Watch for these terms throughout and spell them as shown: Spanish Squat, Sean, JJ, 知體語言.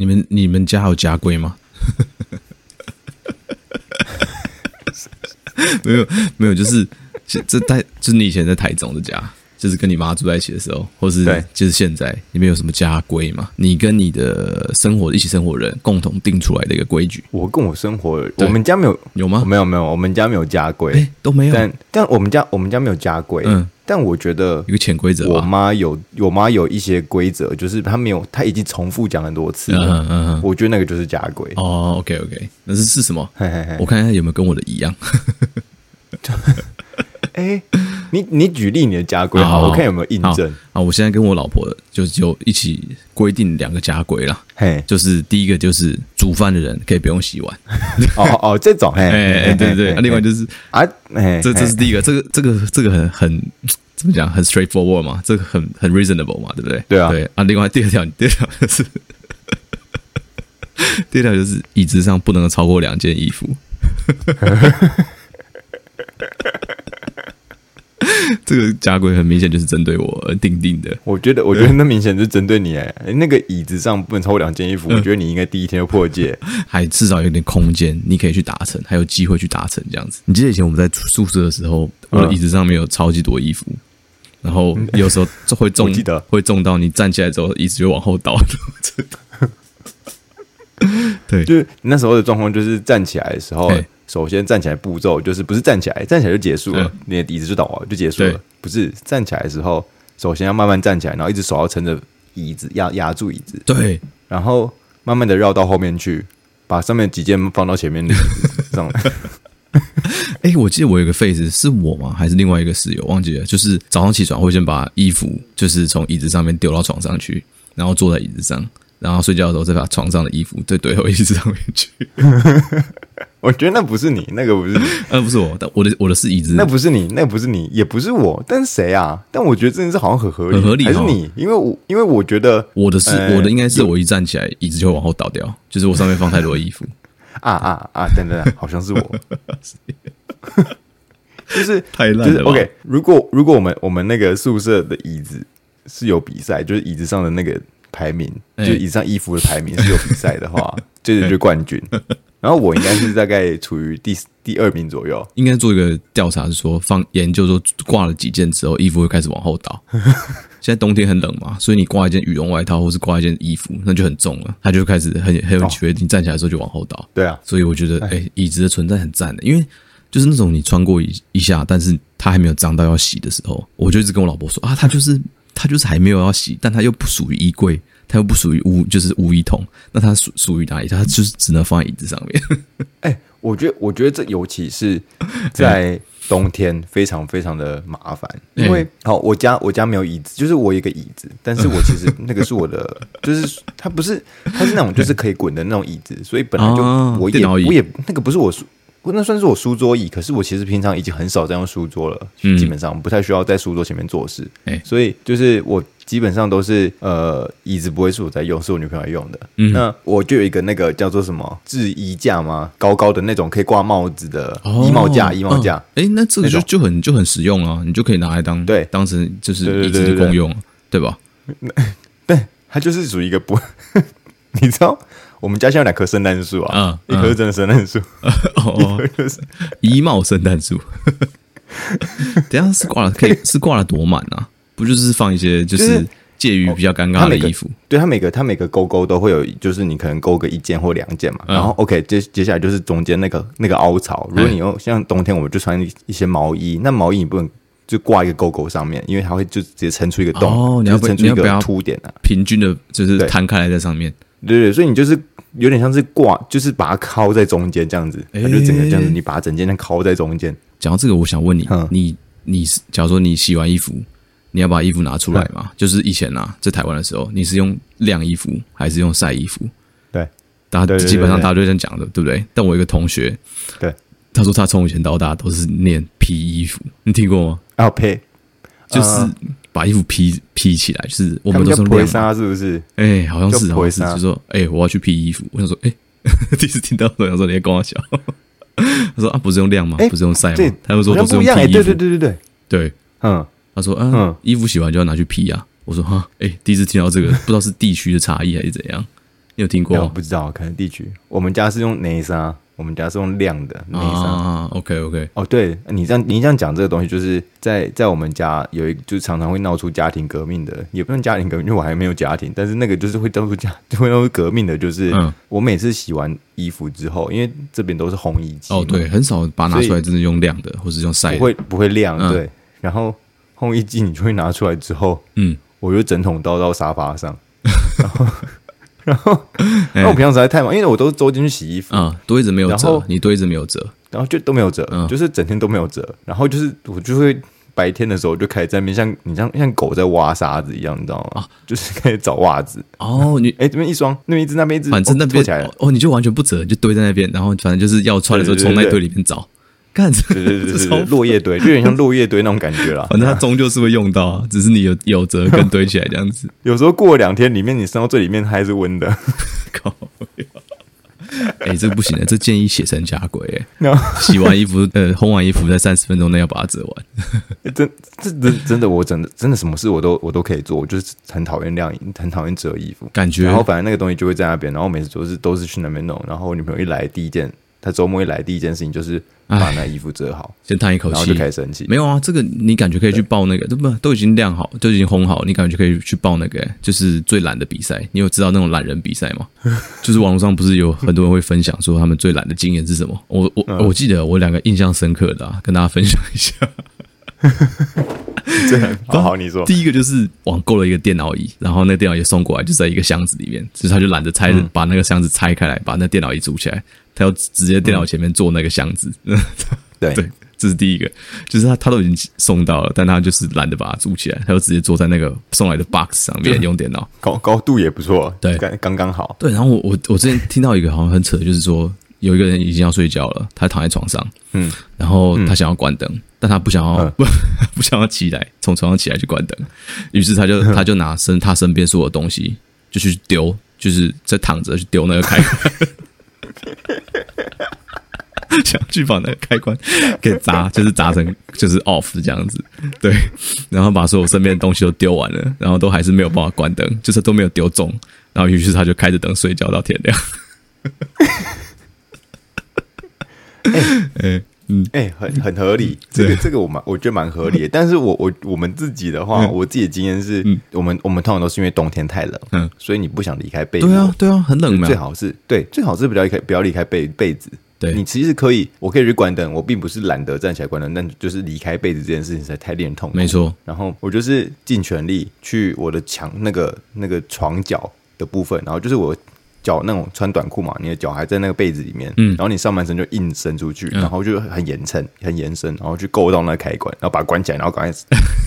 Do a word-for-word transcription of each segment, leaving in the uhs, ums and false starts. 你们你们家有家规吗？没有没有，就是这在就是你以前在台中的家，就是跟你妈住在一起的时候，或是就是现在，你们有什么家规吗？你跟你的生活一起生活人共同定出来的一个规矩。我跟我生活，我们家没有有吗？没有没有，我们家没有家规、欸，都没有。但但我们家我们家没有家规，嗯。但我觉得有个潜规则，我妈有，我妈有一些规则，就是她没有，她已经重复讲很多次了。嗯嗯嗯，我觉得那个就是家规。哦 ，OK OK， 那是是什么？嘿嘿嘿，我看一下有没有跟我的一样。哎、欸，你你举例你的家规好，我看有没有印证啊？我现在跟我老婆就就一起规定两个家规啦。嘿，就是第一个就是煮饭的人可以不用洗碗。哦哦，这种，哎哎对对，啊、另外就是啊，这这是第一个，这个这个这个很很怎么讲，很 straightforward 嘛，这个很很 reasonable 嘛，对不对？对啊，对啊。另外第二条，第二条就是第二条就是椅子上不能超过两件衣服。这个家规很明显就是针对我而定定的，我觉得，我觉得那明显是针对你哎、欸，那个椅子上不能超过两件衣服，我觉得你应该第一天就破戒，还至少有点空间，你可以去达成，还有机会去达成这样子。你记得以前我们在宿舍的时候，我的椅子上面有超级多衣服，然后有时候会重，会重到你站起来之后，椅子就往后倒。对，就是那时候的状况，就是站起来的时候。首先站起来步骤就是不是站起来，站起来就结束了，你的椅子就倒了就结束了。不是站起来的时候，首先要慢慢站起来，然后一只手要撑着椅子，压压住椅子，对，然后慢慢的绕到后面去，把上面几件放到前面的椅子上来。哎、欸，我记得我有一个 phase 是我吗？还是另外一个室友忘记了？就是早上起床会先把衣服就是从椅子上面丢到床上去，然后坐在椅子上。然后睡觉的时候再把床上的衣服再堆回椅子上面去。我觉得那不是你，那个不是你，那、啊、不是我，但我的我的是椅子，那不是你，那不是你，也不是我，但是谁啊？但我觉得这件事好像很合理，很合理、哦，还是你？因为我因为我觉得我的是、呃、我的应该是我一站起来椅子就会往后倒掉，就是我上面放太多衣服。啊啊啊！等等，好像是我。就是太烂了吧、就是、OK， 如果如果我们我们那个宿舍的椅子是有比赛，就是椅子上的那个。排名就椅子上衣服的排名是有比赛的话，这就是冠军。然后我应该是大概处于 第, 第二名左右。应该做一个调查，是说放研究说挂了几件之后，衣服会开始往后倒。现在冬天很冷嘛，所以你挂一件羽绒外套或是挂一件衣服，那就很重了，它就开始很很有缺。你站起来的时候就往后倒。对啊，所以我觉得哎、欸，椅子的存在很赞的，因为就是那种你穿过一下，但是它还没有脏到要洗的时候，我就一直跟我老婆说啊，它就是。它就是还没有要洗，但它又不属于衣柜，它又不属于污，就是污衣桶。那它属属于哪里？它就是只能放在椅子上面。哎、欸，我觉得，我觉得这尤其是在冬天，非常非常的麻烦。因为、欸、好，我家我家没有椅子，就是我有一个椅子，但是我其实那个是我的，就是它不是，它是那种就是可以滚的那种椅子，所以本来就、啊、我也我也那个不是我。那算是我书桌椅，可是我其实平常已经很少在用书桌了，嗯、基本上不太需要在书桌前面做事，欸、所以就是我基本上都是呃椅子不会是我在用，是我女朋友在用的。嗯、那我就有一个那个叫做什么制衣架吗？高高的那种可以挂帽子的衣帽架，衣帽架。哎、哦欸，那这个就就很就很实用啊，你就可以拿来当对当成就是椅子的功用，对吧？对，它就是属于一个不，你知道。我们家现在有两棵圣诞树啊，嗯、一棵是真的圣诞树，一棵就是衣帽圣诞树。等一下是挂了，可以是挂了多满啊？不就是放一些就是介于比较尴尬的衣服？对，它每个它每个勾勾都会有，就是你可能勾个一件或两件嘛。嗯、然后 OK， 接接下来就是中间那个那个凹槽。如果你用像冬天，我们就穿一些毛衣，那毛衣你不能。就挂一个勾勾上面，因为它会就直接撑出一个洞，哦、你要撑出一个凸点啊，平均的，就是摊开来在上面。对 对, 對，所以你就是有点像是挂，就是把它靠在中间这样子，它、欸、就整个这样子，你把它整件靠在中间。讲到这个，我想问你，嗯、你你假如说你洗完衣服，你要把衣服拿出来嘛？嗯、就是以前啊，在台湾的时候，你是用晾衣服还是用晒衣服？对，大家基本上大家都这样讲的，对不对？但我有一个同学，对，他说他从以前到大都是念披衣服，你听过吗？要披，就是把衣服披披起来，就是我们都是晾衫，是不是？哎、欸，好像是，好像是，就说哎、欸，我要去披衣服。我想说，哎、欸，第一次听到，我想说你在跟我讲，他说啊，不是用晾吗？欸、不是用晒吗？他们说都是用披衣服。哎、欸，对对对对对对，嗯，他说啊，嗯、衣服洗完就要拿去披啊。我说哈，哎、欸，第一次听到这个，不知道是地区的差异还是怎样。你有听过？我不知道，可能地区。我们家是用内沙，我们家是用量的内沙。啊 ，OK OK。哦，对，你这样你这样讲这个东西，就是在在我们家有一个，就是常常会闹出家庭革命的，也不用家庭革命，因为我还没有家庭，但是那个就是会闹出家，就会闹出革命的，就是、嗯、我每次洗完衣服之后，因为这边都是烘衣机，哦，对，很少把它拿出来，真的用量的，或是用晒的，不会不会晾、嗯，对。然后烘衣机你就会拿出来之后，嗯，我就整桶倒到沙发上，然后。然后，那我平常实在太忙，因为我都是周间去洗衣服啊、嗯，都一直没有折，你都一直没有折，然后就都没有折、嗯，就是整天都没有折。然后就是我就会白天的时候就开始在那边像你像像狗在挖沙子一样，你知道吗？啊、就是开始找袜子。哦，你哎、欸、这边一双，那边一只，那边一只，反正那边、哦、起来了哦，你就完全不折，就堆在那边，然后反正就是要穿的时候从那堆里面找。看，对对对对，落叶堆，就有点像落叶堆那种感觉啦。反正它终究是会用到、啊，只是你有有折跟堆起来这样子。有时候过两天，里面你伸到最里面它还是温的。靠！哎、欸，这不行的，这建议写成家规、欸。No. 洗完衣服，呃，烘完衣服在三十分钟内要把它折完。欸、真这真的，我真的真的什么事我都我都可以做，我就是很讨厌晾，很讨厌折衣服，感觉。然后反正那个东西就会在那边，然后每次都是都是去那边弄。然后我女朋友一来，第一件。他周末一来，第一件事情就是把那衣服折好，先叹一口气，然后就开始生气。没有啊，这个你感觉可以去报那个，不都已经晾好，都已经烘好，你感觉可以去报那个、欸，就是最懒的比赛。你有知道那种懒人比赛吗？就是网络上不是有很多人会分享说他们最懒的经验是什么？我我、嗯、我记得我两个印象深刻的、啊，跟大家分享一下。好好，你说。第一个就是网购了一个电脑椅，然后那个电脑椅送过来，就在一个箱子里面，所以他就懒得拆、嗯，把那个箱子拆开来，把那电脑椅组起来，他要直接电脑前面做那个箱子。嗯、对对，这是第一个，就是他他都已经送到了，但他就是懒得把它组起来，他就直接坐在那个送来的 box 上面用电脑，高高度也不错，对，刚刚好。对，然后我我我之前听到一个好像很扯，就是说。有一个人已经要睡觉了，他躺在床上，嗯，然后他想要关灯、嗯，但他不想要、嗯、不, 不想要起来，从床上起来去关灯，于是他就他就拿身他身边所有东西就去丢，就是在躺着去丢那个开关，想去把那个开关给砸，就是砸成就是 off 这样子，对，然后把所有身边的东西都丢完了，然后都还是没有办法关灯，就是都没有丢中，然后于是他就开着灯睡觉到天亮。哎、欸嗯欸、很, 很合理，这个这个我我觉得蛮合理的。但是我我我们自己的话，嗯、我自己的经验是、嗯，我们我们通常都是因为冬天太冷，嗯、所以你不想离开被子。对啊，对啊，很冷嘛。最好是对，最好是不要离开，不要离开被被子。对，你其实可以，我可以去关灯，我并不是懒得站起来关灯，但就是离开被子这件事情实在太令人痛苦。没错。然后我就是尽全力去我的墙那个那个床角的部分，然后就是我。脚那种穿短裤嘛，你的脚还在那个被子里面、嗯，然后你上半身就硬伸出去，嗯、然后就很延伸，很延伸，然后去够到那个开关，然后把它关起来，然后赶快，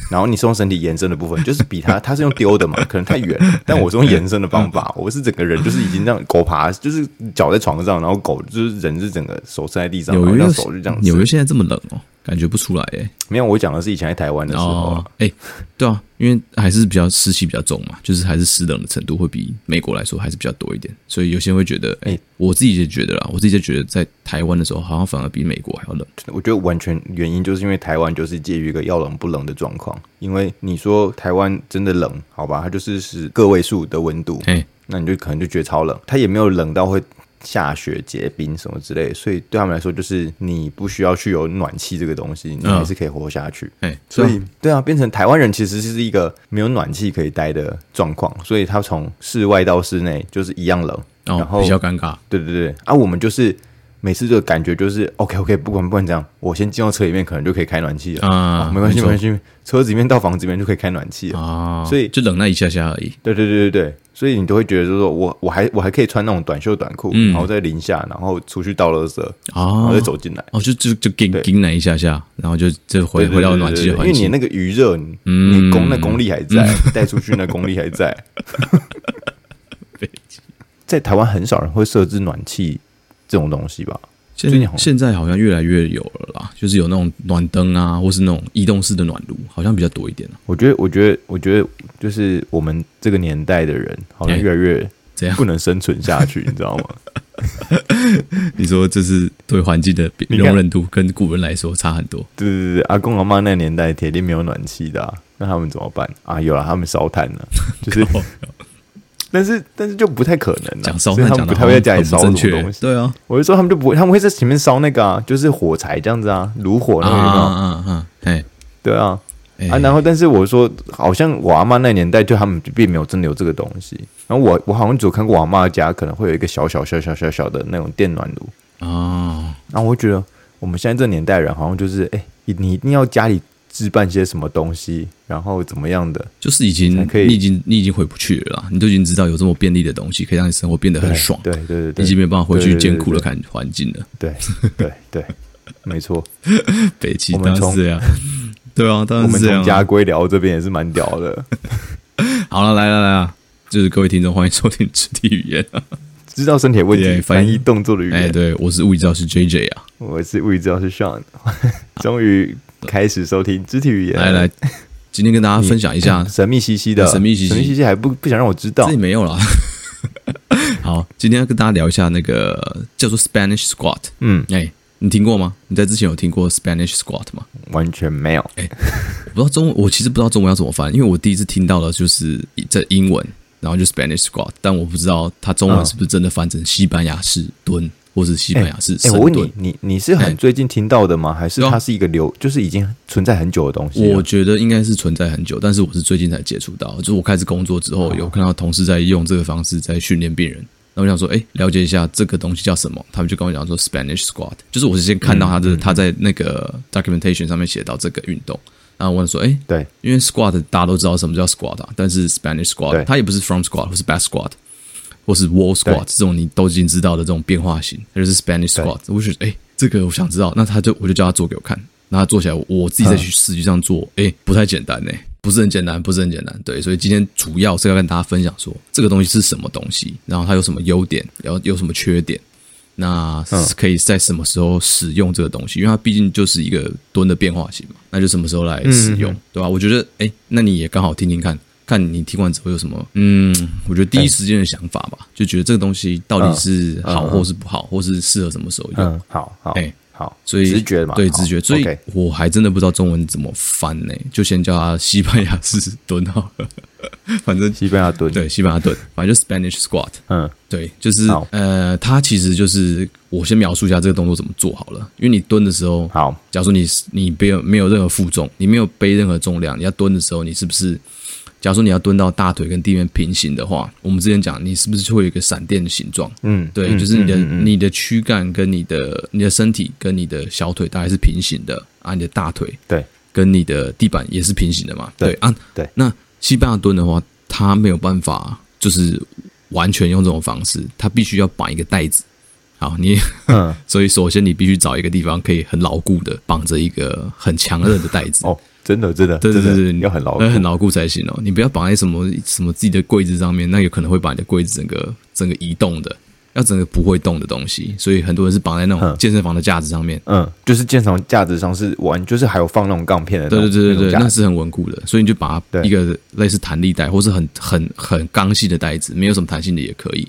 然后你是用身体延伸的部分，就是比他他是用丢的嘛，可能太远，但我是用延伸的方法，我是整个人就是已经这样狗爬，就是脚在床上，然后狗就是人是整个手伸在地上，然后让手就这样。纽约现在这么冷哦。感觉不出来诶、欸，没有，我讲的是以前在台湾的时候、啊。哎、哦欸，对啊，因为还是比较湿气比较重嘛，就是还是湿冷的程度会比美国来说还是比较多一点，所以有些人会觉得，哎、欸欸，我自己就觉得啦，我自己就觉得在台湾的时候好像反而比美国还要冷。我觉得完全原因就是因为台湾就是介于一个要冷不冷的状况，因为你说台湾真的冷，好吧，它就是是个位数的温度，哎、欸，那你就可能就觉得超冷，它也没有冷到会。下雪结冰什么之类的，所以对他们来说，就是你不需要去有暖气这个东西，你还是可以活下去。哎、嗯，所以对啊，变成台湾人其实是一个没有暖气可以待的状况，所以他从室外到室内就是一样冷，哦、然后比较尴尬。对对对，啊，我们就是每次这个感觉就是 OK OK， 不管不管这样，我先进到车里面，可能就可以开暖气了啊、哦，没关系没关系，车子里面到房子里面就可以开暖气了啊、哦，所以就冷那一下下而已。对对对对对。所以你都会觉得就是说我我还我还可以穿那种短袖短裤、嗯，然后在零下，然后出去倒垃圾，哦、然后再走进来，哦，就就就叮叮那一下下，然后就就回回到暖气的环境，因为你那个余热，嗯、你功那功力还在，带、嗯、出去那功力还在。在台湾很少人会设置暖气这种东西吧？现现在好像越来越有了啦，就是有那种暖灯啊，或是那种移动式的暖炉，好像比较多一点、啊、我觉得，我觉得，我觉得，就是我们这个年代的人，好像越来越这样不能生存下去，你知道吗？你说这是对环境的容忍度跟古人来说差很多。对对对，阿公阿妈那年代铁定没有暖气的、啊，那他们怎么办啊？有啦，他们烧炭了、啊，就是但是但是就不太可能、啊，讲烧炭讲的不太会在家里烧什么东西，对啊，我就说他们就不会，他们会在前面烧那个啊，就是火柴这样子啊，炉火那个有没有，嗯嗯嗯，对啊，欸、啊，然后但是我说好像我阿嬤那年代就他们并没有真的有这个东西，然后我我好像只有看过我阿嬤家可能会有一个小小小小小小的那种电暖炉哦，然后我觉得我们现在这年代人好像就是哎、欸，你一定要家里置办些什么东西，然后怎么样的，就是已经可以你已经你已经回不去了啦，你都已经知道有这么便利的东西可以让你生活变得很爽，对对 对, 对, 对，已经没办法回去艰苦的看环境了，对对 对, 对, 对, 对, 对，没错，北齐当然是这样，对啊，当然是这样。我们从家规聊这边也是蛮屌的。好了，来了来了，就是各位听众，欢迎收听肢体语言、啊，知道身体的问题，翻译动作的语言。哎、欸，对，我是物理治疗师 J J 啊，我是物理治疗师 Sean， 终于开始收听肢体语言。来来，今天跟大家分享一下、嗯、神秘兮兮的，神秘兮兮，神秘兮兮还不不想让我知道，这里没有啦。好，今天要跟大家聊一下那个叫做 Spanish Squat， 嗯，哎、欸。你听过吗？你在之前有听过 Spanish Squat 吗？完全没有。哎、欸，我不知道中文，我其实不知道中文要怎么翻，因为我第一次听到的就是在英文，然后就 Spanish Squat， 但我不知道它中文是不是真的翻成西班牙式蹲，或是西班牙式深蹲。欸欸、我问你，你你是很最近听到的吗？欸、还是它是一个流，就是已经存在很久的东西？我觉得应该是存在很久，但是我是最近才接触到，就是我开始工作之后，有看到同事在用这个方式在训练病人。然后我想说，哎、欸，了解一下这个东西叫什么？他们就跟我讲说 Spanish Squat， 就是我是先看到他的、嗯嗯、他在那个 documentation 上面写到这个运动，然后我问说，哎、欸，对，因为 squat 大家都知道什么叫 squat 啊，但是 Spanish Squat 它也不是 front squat 或是 back squat 或是 wall squat 这种你都已经知道的这种变化型，它就是 Spanish Squat。我觉得，哎、欸，这个我想知道，那他就我就叫他做给我看，那他做起来，我自己再去实际上做，哎、嗯欸，不太简单哎、欸。不是很简单，不是很简单，对，所以今天主要是要跟大家分享说这个东西是什么东西，然后它有什么优点，然后有什么缺点，那可以在什么时候使用这个东西，因为它毕竟就是一个蹲的变化型嘛，那就什么时候来使用，嗯嗯嗯，对吧？我觉得，哎，那你也刚好听听看，看你听完之后有什么，嗯，我觉得第一时间的想法吧，就觉得这个东西到底是好或是不好，或是适合什么时候用，嗯，好好，哎。好，所以直觉嘛，对直觉，所以我还真的不知道中文怎么翻呢、欸，就先叫它西班牙式蹲好了，反正西班牙蹲，对西班牙蹲，反正就 Spanish Squat， 嗯，对，就是呃，它其实就是我先描述一下这个动作怎么做好了，因为你蹲的时候，好，假如说你你没有没有任何负重，你没有背任何重量，你要蹲的时候，你是不是？假如说你要蹲到大腿跟地面平行的话，我们之前讲你是不是会有一个闪电的形状？嗯，对，就是你的、嗯嗯嗯、你的躯干跟你的你的身体跟你的小腿大概是平行的啊，你的大腿对跟你的地板也是平行的嘛？对啊，对。那西班牙蹲的话，它没有办法就是完全用这种方式，它必须要绑一个带子。好，你、嗯、所以首先你必须找一个地方可以很牢固的绑着一个很强韧的带子。哦真的，真的，对对对，要很牢固，很牢固才行哦。你不要绑在什么什么自己的柜子上面，那有可能会把你的柜子整个整个移动的，要整个不会动的东西。所以很多人是绑在那种健身房的架子上面，嗯，嗯就是健身房架子上是完，就是还有放那种钢片的那种，对对对对 那, 那是很稳固的。所以你就把它一个类似弹力带，或是很很很刚性的带子，没有什么弹性的也可以。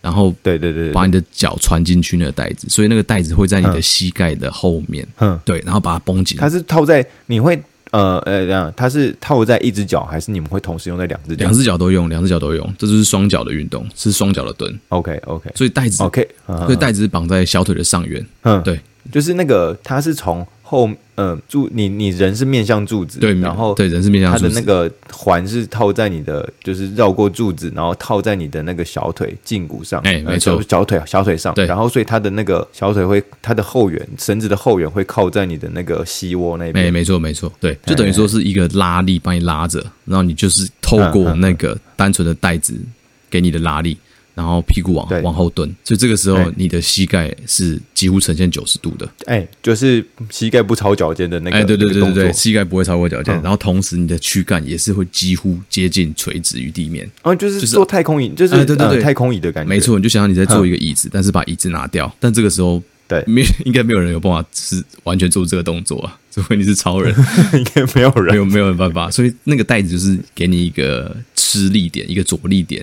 然后对对对，把你的脚穿进去那个带子，所以那个带子会在你的膝盖的后面，嗯，对，然后把它绷紧。它是套在你会。呃呃，它是套在一只脚，还是你们会同时用在两只脚？两只脚都用，两只脚都用，这就是双脚的运动，是双脚的蹲。OK OK， 所以带子 OK， 所以带子绑在小腿的上缘。嗯，对，就是那个，它是从后呃柱，你你人是面向柱子，对，然后对人是面向柱子，它的那个环是套在你的，就是绕过柱子，然后套在你的那个小腿胫骨上，哎、欸，没错、呃，小腿小腿上，对，然后所以它的那个小腿会，它的后缘绳子的后缘会靠在你的那个膝窝那边，哎、欸，没错没错，对，就等于说是一个拉力把你拉着，然后你就是透过那个单纯的带子给你的拉力。然后屁股 往, 往后蹲，所以这个时候你的膝盖是几乎呈现九十度的，哎、欸，就是膝盖不超脚尖的那个，哎、欸，对对对 对, 对, 对、那个，膝盖不会超过脚尖、嗯，然后同时你的躯干也是会几乎接近垂直于地面，哦、啊，就是做太空椅，就是、哎、对对对、呃、太空椅的感觉，没错，你就想象你在做一个椅子，嗯、但是把椅子拿掉，但这个时候。对，应该没有人有办法是完全做这个动作啊，除非你是超人，应该没有人，没有没有办法，所以那个带子就是给你一个吃力点，一个着力点，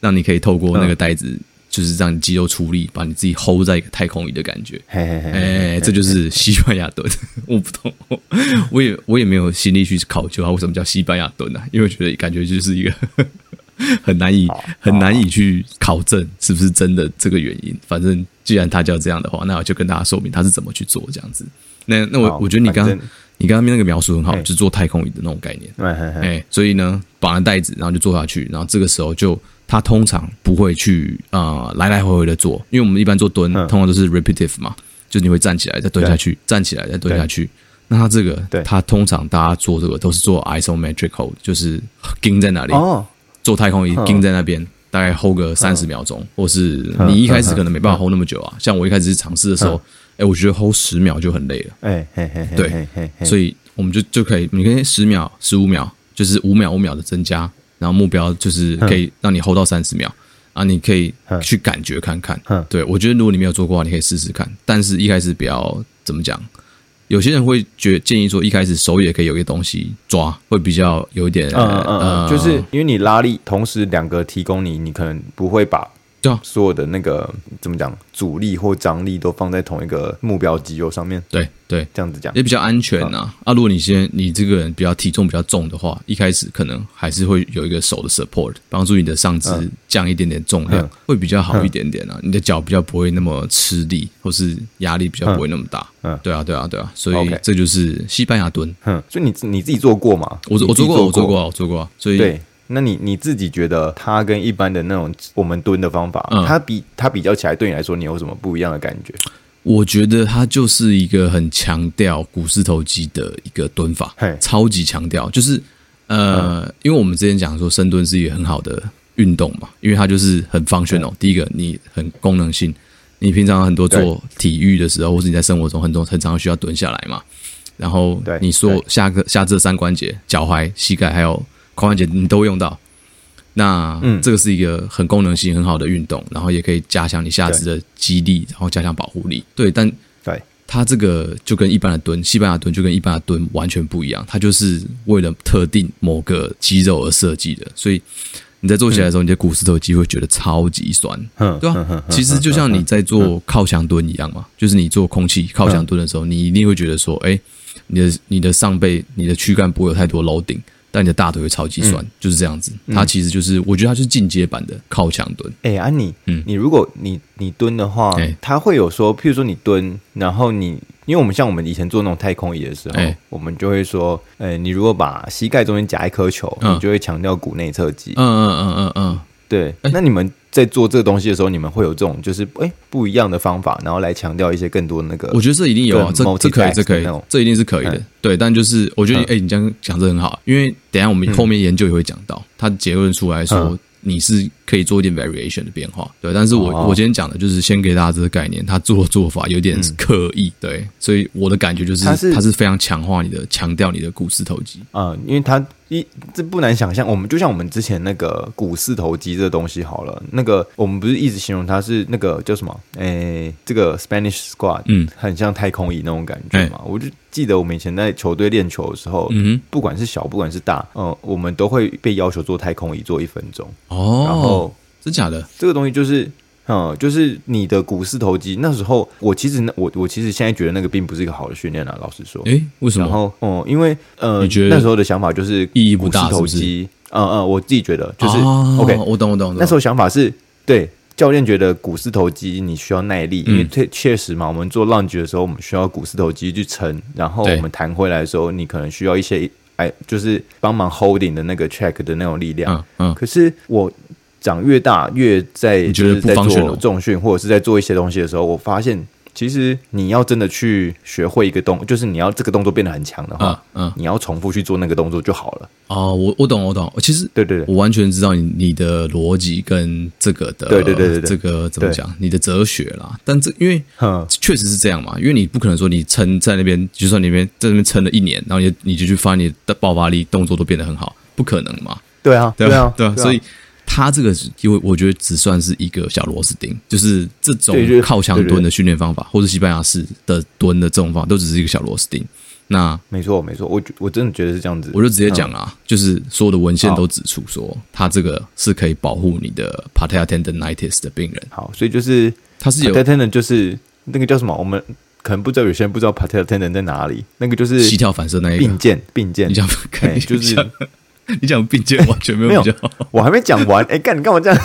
让你可以透过那个带子，嗯、就是让你肌肉出力，把你自己 hold 在一个太空椅的感觉。哎、欸，这就是西班牙蹲，我不懂，我也我也没有心力去考究它为什么叫西班牙蹲啊，因为我觉得感觉就是一个很难以很难以去考证是不是真的这个原因。反正既然他叫这样的话，那我就跟大家说明他是怎么去做这样子。那那我我觉得你刚刚你刚刚那个描述很好，就是做太空椅的那种概念。哎、欸，所以呢，绑了带子，然后就坐下去，然后这个时候就他通常不会去呃来来回回的做，因为我们一般做蹲，通常都是 repetitive 嘛，就是你会站起来再蹲下去，站起来再蹲下去。那他这个，他通常大家做这个都是做 isometric hold， 就是盯在哪里，哦、做太空椅盯在那边，大概 hold 个三十秒钟，或是你一开始可能没办法 hold 那么久啊。像我一开始尝试的时候，哎、欸，我觉得 hold 十秒就很累了，哎、欸，嘿嘿对嘿嘿嘿，所以我们就就可以，你可以十秒、十五秒，就是五秒、五秒的增加，然后目标就是可以让你 hold 到三十秒。啊，你可以去感觉看看。对，我觉得如果你没有做过的话，你可以试试看，但是一开始不要怎么讲。有些人会觉建议说，一开始手也可以有一个东西抓，会比较有一点，嗯嗯嗯，就是因为你拉力，同时两个提供你，你可能不会把所有的那个怎么讲阻力或张力都放在同一个目标肌肉上面。对对，这样子讲也比较安全啊。啊，如果你先你这个人比较体重比较重的话，一开始可能还是会有一个手的 support， 帮助你的上肢降一点点重量，嗯、会比较好一点点啊。嗯、你的脚比较不会那么吃力，或是压力比较不会那么大。嗯，对啊，对啊，对啊，所以这就是西班牙蹲。嗯，所以你你自己做过吗？我我做过，我做过，我做过。所以对，那你你自己觉得它跟一般的那种我们蹲的方法，嗯、它比它比较起来，对你来说，你有什么不一样的感觉？我觉得它就是一个很强调股四头肌的一个蹲法，超级强调，就是呃、嗯，因为我们之前讲说深蹲是一个很好的运动嘛，因为它就是很 functional，嗯。第一个，你很功能性。你平常很多做体育的时候，或是你在生活中很多很常需要蹲下来嘛，然后你说下个下肢三关节、脚踝、膝盖还有髋关节你都会用到，那、嗯、这个是一个很功能性很好的运动，然后也可以加强你下肢的肌力，然后加强保护力。对，但它这个就跟一般的蹲，西班牙蹲就跟一般的蹲完全不一样，它就是为了特定某个肌肉而设计的，所以你在做起来的时候，嗯、你的股四头肌会觉得超级酸，嗯、对吧、啊嗯？其实就像你在做靠墙蹲一样嘛，嗯、就是你做空气靠墙蹲的时候，嗯、你一定会觉得说，哎、欸，你的你的上背、你的躯干不会有太多 loading， 但你的大腿会超级酸，嗯、就是这样子。它其实就是，我觉得它是进阶版的靠墙蹲。哎、欸，安、啊、妮、嗯，你如果你你蹲的话，欸、它会有说，譬如说你蹲，然后你。因为我们像我们以前做那种太空椅的时候，欸、我们就会说，欸、你如果把膝盖中间夹一颗球，嗯、你就会强调股内侧肌。嗯嗯嗯嗯嗯，对。欸、那你们在做这个东西的时候，你们会有这种就是、欸、不一样的方法，然后来强调一些更多那个？我觉得这一定有啊，这这可以，这可以，这一定是可以的。嗯、对，但就是我觉得，哎、嗯欸，你这样讲这很好，因为等一下我们后面研究也会讲到，它、嗯、结论出来说。嗯你是可以做一点 variation 的变化，对，但是我、哦、我今天讲的就是先给大家这个概念，他做的做法有点刻意，嗯、对，所以我的感觉就是他 是, 是非常强化你的强调你的股四头肌啊、呃，因为他一这不难想象，我们就像我们之前那个股四头肌这个东西好了，那个我们不是一直形容它是那个叫什么？诶，这个 Spanish Squat，嗯，很像太空椅那种感觉嘛，欸、我就。记得我们以前在球队练球的时候，嗯、不管是小不管是大，呃，我们都会被要求做太空椅做一分钟。哦，然后真假的？这个东西就是，嗯，就是你的股四头肌。那时候我其实我我其实现在觉得那个并不是一个好的训练啦，老实说。哎，为什么？然后，哦、嗯，因为呃，那时候的想法就是意义不大，股四头肌。嗯嗯，我自己觉得就是、哦、OK， 我懂我懂。那时候想法是对。教练觉得股四头肌你需要耐力，嗯、因为确实嘛，我们做 lunge 的时候，我们需要股四头肌去撑，然后我们弹回来的时候，你可能需要一些哎，就是帮忙 holding 的那个 check 的那种力量。嗯嗯、可是我长越大，越在就是在做重训或者是在做一些东西的时候，我发现其实你要真的去学会一个动，就是你要这个动作变得很强的话，嗯嗯、你要重复去做那个动作就好了。哦，我我懂我懂，其实对对对，我完全知道你你的逻辑跟这个的对对对对对这个怎么讲，你的哲学啦。但这因为确实是这样嘛，因为你不可能说你撑在那边，就算你那边在那边撑了一年，然后你你就去发现你的爆发力动作都变得很好，不可能嘛？对啊对啊对啊，所以。他这个，因为我觉得只算是一个小螺丝钉，就是这种靠墙蹲的训练方法，或是西班牙式的蹲的这种方法，都只是一个小螺丝钉。那没错，没错，我我真的觉得是这样子。我就直接讲啦，嗯、就是所有的文献都指出说，他这个是可以保护你的 patellar tendonitis 的病人。好，所以就是他是有 patellar tendon， 就是那个叫什么？我们可能不知道，有些人不知道 patellar tendon 在哪里。那个就是膝跳反射那一个并肩并肩，你讲、欸、就是。你讲并肩完全没有比较好。我还没讲完，哎、欸，干你干嘛这样？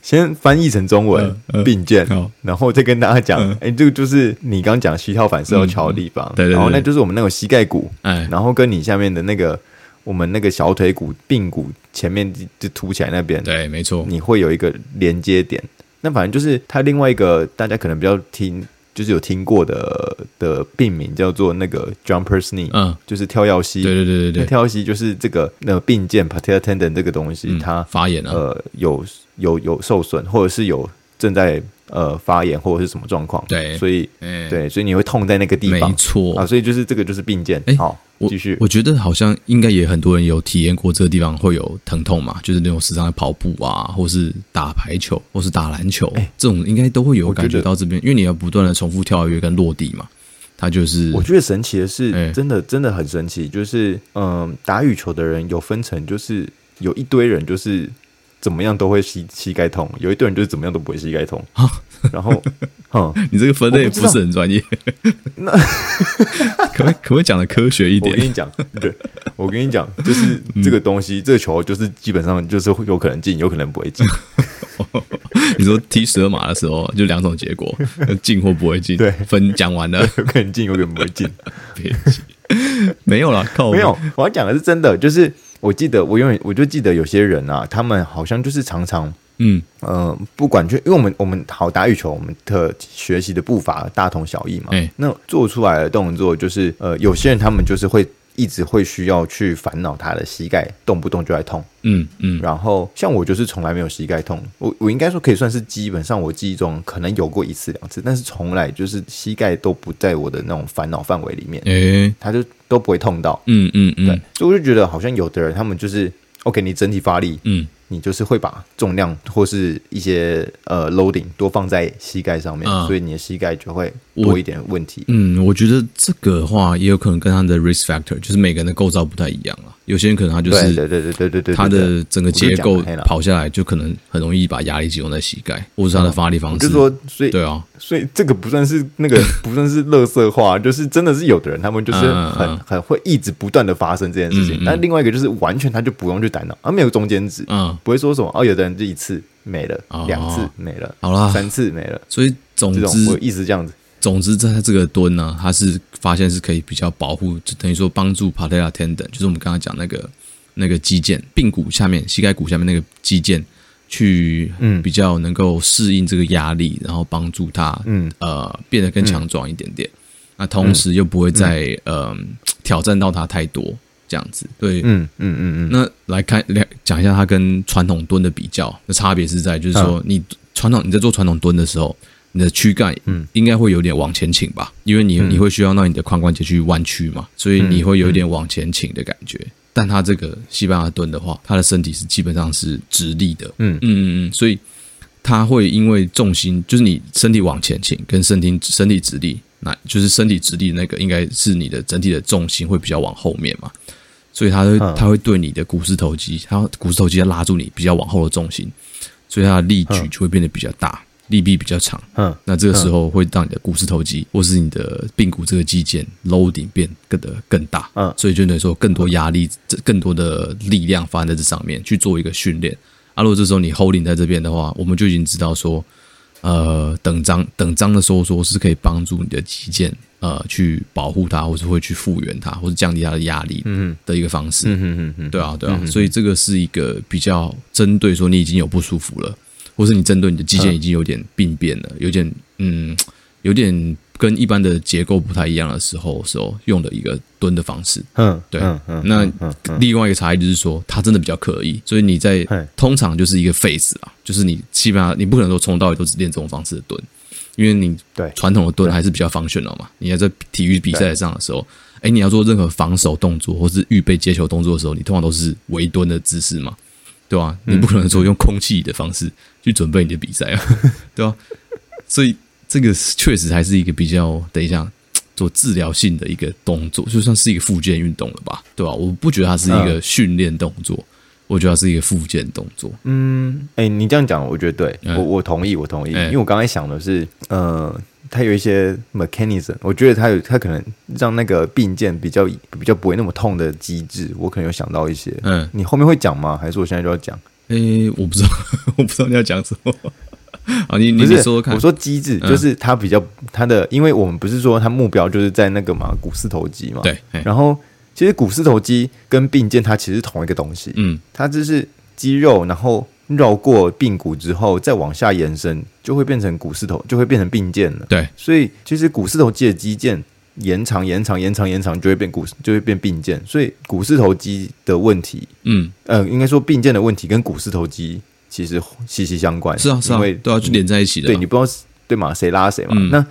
先翻译成中文，呃呃、并肩，然后再跟大家讲，哎、呃欸，这个就是你刚讲膝跳反射要翘的地方，嗯、对, 对, 对，然后那就是我们那个膝盖骨，哎，然后跟你下面的那个我们那个小腿骨髌骨前面就凸起来那边，对，没错，你会有一个连接点。那反正就是它另外一个大家可能比较听。就是有听过的的病名叫做那个 jumper's knee，、嗯、就是跳腰膝。对对对对对，那跳腰膝就是这个那个髌腱 patella tendon 这个东西，嗯、它发炎了、啊，呃，有有有受损，或者是有正在呃发炎或者是什么状况。对，所以、欸、对，所以你会痛在那个地方，没错啊。所以就是这个就是髌腱。欸、好，继续我。我觉得好像应该也很多人有体验过这个地方会有疼痛嘛，就是那种时常在跑步啊，或是打排球，或是打篮球，欸、这种应该都会有感觉到这边，因为你要不断的重复跳跃跟落地嘛。它就是我觉得神奇的是，欸、真的真的很神奇，就是嗯，打羽球的人有分成，就是有一堆人就是怎么样都会膝膝盖痛，有一堆人就是怎么样都不会膝盖痛。然后，嗯，你这个分类不是很专业。那可不可以可不可以讲的科学一点？我跟你讲，对，我跟你讲，就是这个东西，嗯、这个球就是基本上就是有可能进，有可能不会进。你说踢十二码的时候，就两种结果，进或不会进。对，分讲完了，有可能进，有可能不会进。别急，没有啦，靠，没有，我要讲的是真的，就是我记得，我永远我就记得有些人啊，他们好像就是常常。嗯呃，不管去，因为我们我们好打羽球，我们的学习的步伐大同小异嘛。欸、那做出来的动作就是，呃，有些人他们就是会一直会需要去烦恼他的膝盖动不动就在痛。嗯嗯。然后像我就是从来没有膝盖痛，我我应该说可以算是基本上我记忆中可能有过一次两次，但是从来就是膝盖都不在我的那种烦恼范围里面。欸、他就都不会痛到。嗯嗯嗯。对，所以我就觉得好像有的人他们就是。OK， 你整体发力，嗯，你就是会把重量或是一些呃 loading 多放在膝盖上面，啊、所以你的膝盖就会多一点问题。嗯，我觉得这个的话也有可能跟他的 risk factor， 就是每个人的构造不太一样啊。有些人可能他就是对对对对对对，他的整个结构跑下来就可能很容易把压力集中在膝盖，或是他的发力方式。嗯、就是说，所以对啊，所以这个不算是那个不算是垃圾话，就是真的是有的人他们就是很、嗯、很会一直不断的发生这件事情。嗯嗯、但另外一个就是完全他就不用去。啊，没有中间值，嗯，不会说什么哦，有的人就一次没了，两、哦、次没了，好啦，三次没了，所以总之我一直这样子。总之，在这个蹲呢、啊，它是发现是可以比较保护，就等于说帮助 patella tendon， 就是我们刚刚讲那个那个肌腱、髌骨下面、膝盖骨下面那个肌腱。去比较能够适应这个压力，嗯、然后帮助它，嗯呃，变得更强壮一点点。嗯、那同时又不会再、嗯呃、挑战到它太多。这样子，对，嗯嗯嗯嗯。那来看来讲一下它跟传统蹲的比较，那差别是在就是说，你传统你在做传统蹲的时候，你的躯干应该会有点往前倾吧，因为你你会需要让你的髋关节去弯曲嘛，所以你会有一点往前倾的感觉。但它这个西班牙蹲的话，它的身体是基本上是直立的，嗯嗯嗯，所以它会因为重心就是你身体往前倾跟身体身体直立，那就是身体直立的那个应该是你的整体的重心会比较往后面嘛。所以它会，它会对你的股四头肌，它股四头肌要拉住你比较往后的重心，所以它的力矩就会变得比较大，力臂比较长。嗯，那这个时候会让你的股四头肌或是你的髌骨这个肌腱 loading 变得更大。嗯，所以就等于说更多压力，更多的力量发生在这上面去做一个训练。啊，如果这时候你 holding 在这边的话，我们就已经知道说，呃，等张等张的收缩是可以帮助你的肌腱。呃，去保护它，或是会去复原它，或是降低它的压力的一个方式。嗯哼嗯哼，对啊，对啊、嗯。所以这个是一个比较针对说你已经有不舒服了，或是你针对你的肌腱已经有点病变了，嗯、有点嗯，有点跟一般的结构不太一样的时候，时候用的一个蹲的方式。嗯，对。嗯嗯、那另外一个差异就是说，它真的比较刻意，所以你在通常就是一个 phase 啊，就是你基本上你不可能说从到尾都只练这种方式的蹲。因为你传统的蹲还是比较functional嘛，你要在体育比赛上的时候，哎、欸，你要做任何防守动作或是预备接球动作的时候，你通常都是围蹲的姿势嘛，对吧、啊？你不可能说用空气的方式去准备你的比赛啊，对吧、啊？所以这个确实还是一个比较，等一下做治疗性的一个动作，就算是一个复健运动了吧，对吧、啊？我不觉得它是一个训练动作。我觉得它是一个复健动作。嗯，哎、欸，你这样讲，我觉得对、欸、我, 我同意，我同意。欸、因为我刚才想的是，呃，它有一些 mechanism， 我觉得它有它可能让那个并肩比较比较不会那么痛的机制，我可能有想到一些。嗯，你后面会讲吗？还是我现在就要讲？诶、欸，我不知道，我不知道你要讲什么。啊，你你说说看。我说机制就是它比较它的，因为我们不是说它目标就是在那个嘛股四头肌嘛。对。然后其实股四头肌跟并肩它其实是同一个东西。嗯，它就是肌肉，然后绕过髌骨之后再往下延伸，就会变成股四头，就会变成并肩了。对，所以其实股四头肌的肌腱延长、延长、延长、延长，就会变股，就会变并肩。所以股四头肌的问题，嗯，呃，应该说并肩的问题跟股四头肌其实息息相关。是啊，是啊，因为对啊，就连在一起的。对，你不知道对嘛，谁拉谁嘛、嗯。那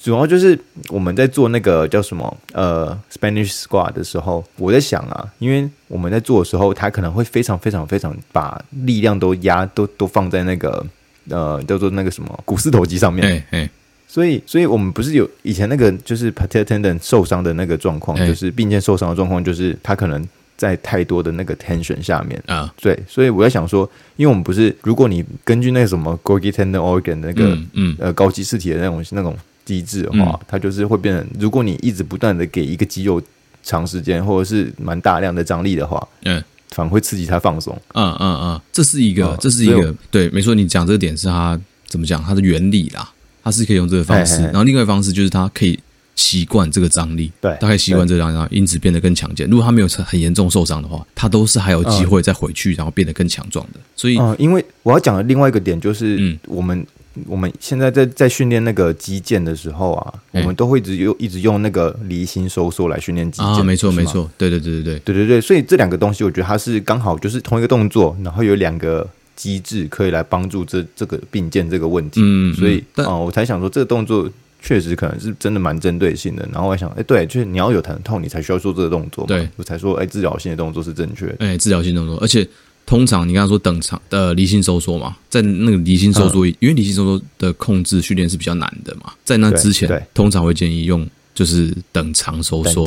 主要就是我们在做那个叫什么呃 Spanish Squat 的时候，我在想啊，因为我们在做的时候，他可能会非常非常非常把力量都压都都放在那个呃叫做那个什么股四头肌上面。欸欸所以，所以我们不是有以前那个就是 patella tendon 受伤的那个状况、欸，就是并肩受伤的状况，就是他可能在太多的那个 tension 下面啊。对，所以我在想说，因为我们不是，如果你根据那个什么 Golgi tendon organ 的那个、嗯嗯、呃高级四体的那种那种机制的话、嗯，它就是会变成，如果你一直不断的给一个肌肉长时间或者是蛮大量的张力的话，嗯。反而会刺激它放松。嗯嗯嗯，这是一个，嗯、这是一个对，没错。你讲这个点是它怎么讲，它的原理啦。他是可以用这个方式，嘿嘿嘿然后另外一个方式就是他可以习惯这个张力，对，他可以习惯这个张力，因此变得更强健。如果他没有很严重受伤的话，他都是还有机会再回去，嗯、然后变得更强壮的。所以，嗯、因为我要讲的另外一个点就是，嗯、我们我们现在在在训练那个肌腱的时候啊，我们都会一直用一直用那个离心收缩来训练肌腱。啊，没错没错，对对对对对对对对。所以这两个东西，我觉得它是刚好就是同一个动作，然后有两个。机制可以来帮助这这个并肩这个问题，嗯，所以啊、呃，我才想说这个动作确实可能是真的蛮针对性的。然后我想，哎、欸，对，就是你要有疼痛，你才需要做这个动作嘛，对，我才说，哎、欸，治疗性的动作是正确的，哎、欸，治疗性动作，而且通常你刚才说等长呃离心收缩嘛，在那个离心收缩、嗯，因为离心收缩的控制训练是比较难的嘛，在那之前通常会建议用就是等长收缩，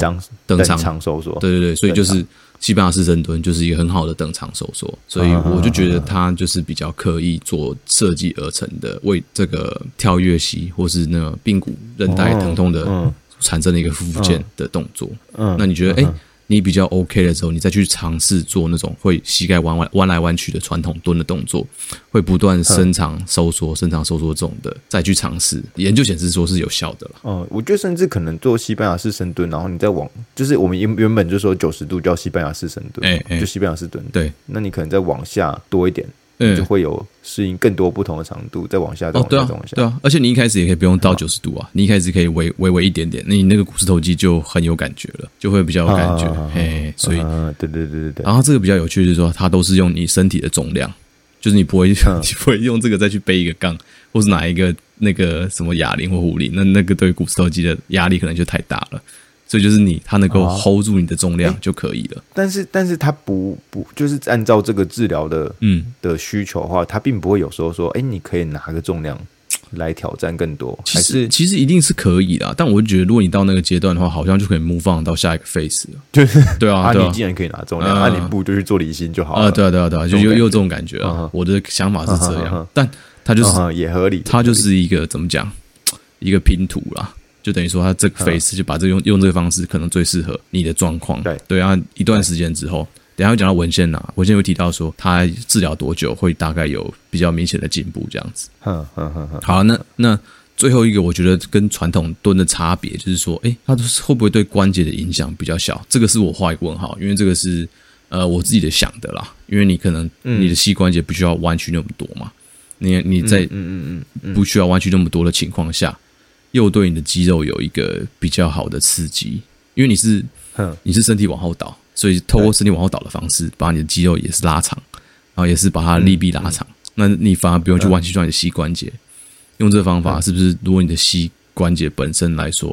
等长收缩，对对对，所以就是。西班牙式深蹲就是一个很好的等长收缩，所以我就觉得它就是比较刻意做设计而成的，为这个跳跃膝或是那个髌骨韧带疼痛的产生了一个复健的动作。嗯，那你觉得，哎、欸，你比较 OK 的时候，你再去尝试做那种会膝盖弯弯弯来弯去的传统蹲的动作，会不断伸长收缩、伸长收缩这种的，再去尝试，研究显示说是有效的啦。嗯，我觉得甚至可能做西班牙式深蹲，然后你再往，就是我们原本就说九十度叫西班牙式深蹲，欸欸就西班牙式蹲。对，那你可能再往下多一点，欸、就会有适应更多不同的长度，再往下，再往下，哦、再往下。对啊，而且你一开始也可以不用到九十度啊，你一开始可以微微微一点点，那你那个股四头肌就很有感觉了，就会比较有感觉。哎、啊，所以、啊、对对对对对。然后这个比较有趣就是说，它都是用你身体的重量。就是你不会，嗯、你不会用这个再去背一个杠，或是拿一个那个什么哑铃或壶铃，那那个对股四头肌的压力可能就太大了。所以就是你，它能够 hold 住你的重量就可以了。哦欸、但是，但是它不不就是按照这个治疗的嗯的需求的话，它并不会有时候说，哎、欸，你可以拿个重量来挑战更多。其实还是其实一定是可以的，但我就觉得，如果你到那个阶段的话，好像就可以 move on 到下一个 phase 了。对对啊，啊，你既然可以拿重量，那、啊啊、你不就去做离心就好了？啊，对啊对啊对啊，就又又这种感觉啊、嗯！我的想法是这样，嗯、但它就是、嗯、也合理，它就是一个怎么讲，一个拼图啦。就等于说，他这个 phase 就把这个用用这个方式，可能最适合你的状况。对对啊，一段时间之后，等一下会讲到文献呐、啊，文献会提到说，他治疗多久会大概有比较明显的进步，这样子。嗯嗯嗯。好，那那最后一个，我觉得跟传统蹲的差别就是说，哎、欸，它会不会对关节的影响比较小？这个是我画一个问号，因为这个是呃我自己的想的啦，因为你可能你的膝关节不需要弯曲那么多嘛，你你在不需要弯曲那么多的情况下。又对你的肌肉有一个比较好的刺激，因为你是你是身体往后倒，所以透过身体往后倒的方式，把你的肌肉也是拉长，然后也是把它的力臂拉长。嗯、那你反而不用去弯曲到你的膝关节、嗯，用这个方法是不是？如果你的膝关节本身来说，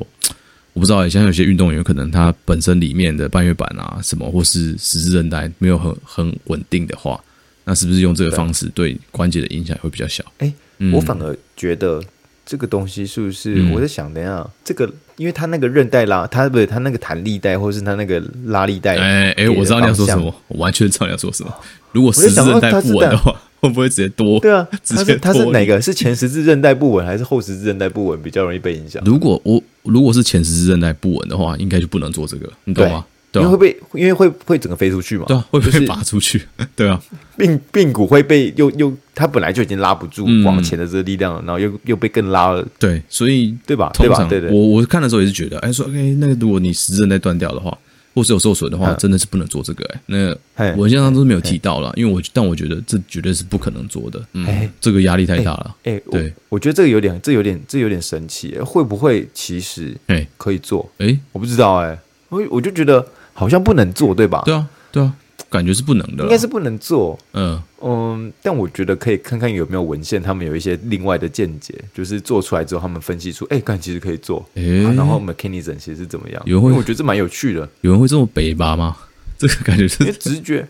我不知道、欸，像有些运动员可能他本身里面的半月板啊什么，或是十字韧带没有很很稳定的话，那是不是用这个方式对关节的影响会比较小？哎、欸嗯，我反而觉得。这个东西是不是、嗯、我在想等一下这个因为他那个韧带拉他不是他那个弹力带或是他那个拉力带哎哎我知道你要说什么我完全知道你要说什么如果十字韧带不稳的话会不会直接多？对啊，直接它是哪个？是前十字韧带不稳，还是后十字韧带不稳比较容易被影响？如果我如果是前十字韧带不稳的话，应该就不能做这个，你懂吗？对啊、因为会被因为会会整个飞出去嘛，对啊，会被拔出去，就是、对啊，髌髌骨会被又又它本来就已经拉不住往前的这个力量了，嗯、然后又又被更拉了，对，所以对吧？对吧？对对，我我看的时候也是觉得，哎，说 OK， 那个如果你十字韧带断掉的话，或是有受损的话，嗯、真的是不能做这个、欸。哎，那我印象当中没有提到啦，因为我但我觉得这绝对是不可能做的，嗯，这个压力太大了。哎，对我，我觉得这个有点，这有点，这有点神奇、欸，会不会其实哎可以做？哎、欸，我不知道哎、欸，我我就觉得。好像不能做，对吧？对啊，对啊，感觉是不能的，应该是不能做。嗯嗯，但我觉得可以看看有没有文献，他们有一些另外的见解，就是做出来之后，他们分析出，哎、欸，看其实可以做。哎、欸啊，然后 mechanism 其实是怎么样？有人会，因为我觉得这蛮有趣的。有人会这么北吧吗？这个感觉是因为直觉，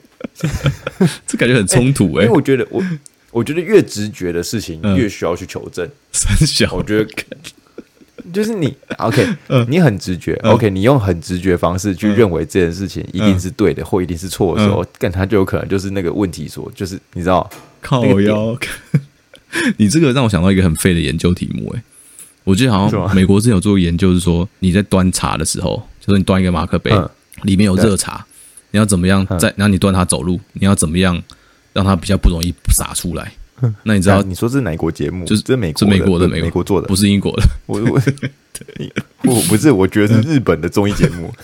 这感觉很冲突哎、欸欸。因为我觉得我，我觉得越直觉的事情越需要去求证。嗯、三小，我觉得。就是你 ，OK，、嗯、你很直觉、嗯、，OK， 你用很直觉方式去认为这件事情一定是对的，嗯、或一定是错的时候，但、嗯、它就有可能就是那个问题所，就是你知道，靠腰，你这个让我想到一个很废的研究题目、欸，哎，我记得好像美国之前有做过研究，是说你在端茶的时候，就是你端一个马克杯，嗯、里面有热茶，你要怎么样在，嗯、然后你端它走路，你要怎么样让它比较不容易洒出来。那你知道、啊、你说这是哪国节目？就是这美国的，美国的美国做的，不是英国的。我我我不是，我觉得是日本的综艺节目。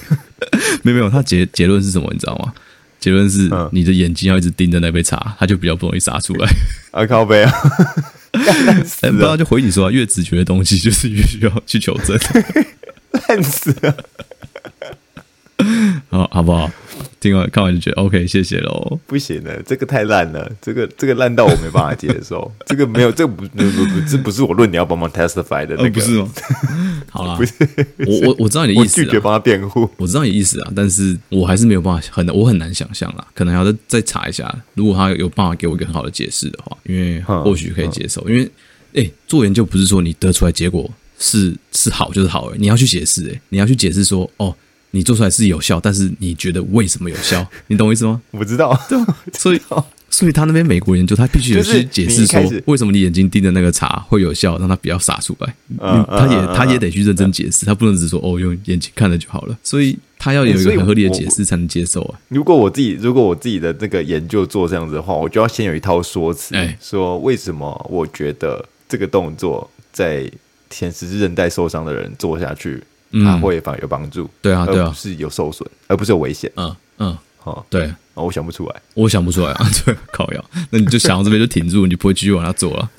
没有没有，它结结论是什么？你知道吗？结论是你的眼睛要一直盯着那杯茶，它就比较不容易洒出来。啊靠杯啊！不然就回你说、啊，越直觉的东西就是越需要去求证。烂死了！好，好不好？听完看完就觉得 OK， 谢谢喽。不行了，这个太烂了，这个这个烂到我没办法接受。这个没有，这个不不不，这不是我论点要帮忙 testify 的那个，哦、不是吗？好啦，不是，我我我知道你的意思，我拒绝帮他辩护。我知道你的意思啊，但是我还是没有办法，很我很难想象啦，可能还要再再查一下，如果他有办法给我一个很好的解释的话，因为或许可以接受。嗯嗯、因为哎、欸，做研究不是说你得出来结果是是好就是好、欸，你要去解释、欸，你要去解释说哦。你做出来是有效，但是你觉得为什么有效？你懂我意思吗？我不知道，对吧？所以，所以他那边美国研究，他必须有去解释说，为什么你眼睛盯着那个茶会有效，让它不要洒出来。嗯、他也、嗯、他也得去认真解释，嗯、他不能只说哦，用眼睛看了就好了。所以他要有一个很合理的解释才能接受啊。如果我自己如果我自己的那个研究做这样子的话，我就要先有一套说辞，欸、说为什么我觉得这个动作在前十字韧带受伤的人做下去。它会反而有帮助，对啊，对啊，是有受损，而不是有危险。嗯嗯，好，对，我想不出来，我想不出来啊，对，靠腰，那你就想到这边就停住，你就不会继续往下做了。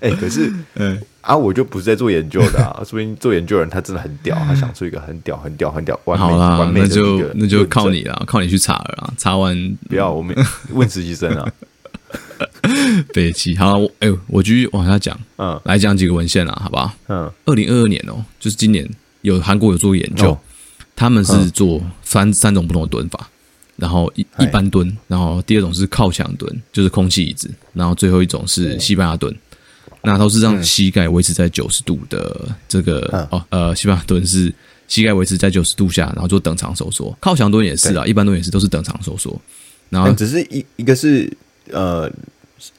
哎，可是，嗯啊，我就不是在做研究的啊，说明做研究人他真的很屌，他想出一个很屌、很屌、很屌完美、完美的一个，那就那就靠你了，靠你去查了啊，查完不要我们问实习生啊。北七，好，我哎、欸，我继续往下讲，嗯，来讲几个文献啦，好不好？嗯，二零二二年哦、喔，就是今年有韩国有做研究，哦、他们是做三、嗯、三种不同的蹲法，然后一一般蹲，然后第二种是靠墙蹲，就是空气椅子，然后最后一种是西班牙蹲，嗯、那都是让膝盖维持在九十度的这个、嗯、哦呃西班牙蹲是膝盖维持在九十度下，然后做等长收缩，靠墙蹲也是啊，一般蹲也是都是等长收缩，然后、欸、只是一一个是。呃，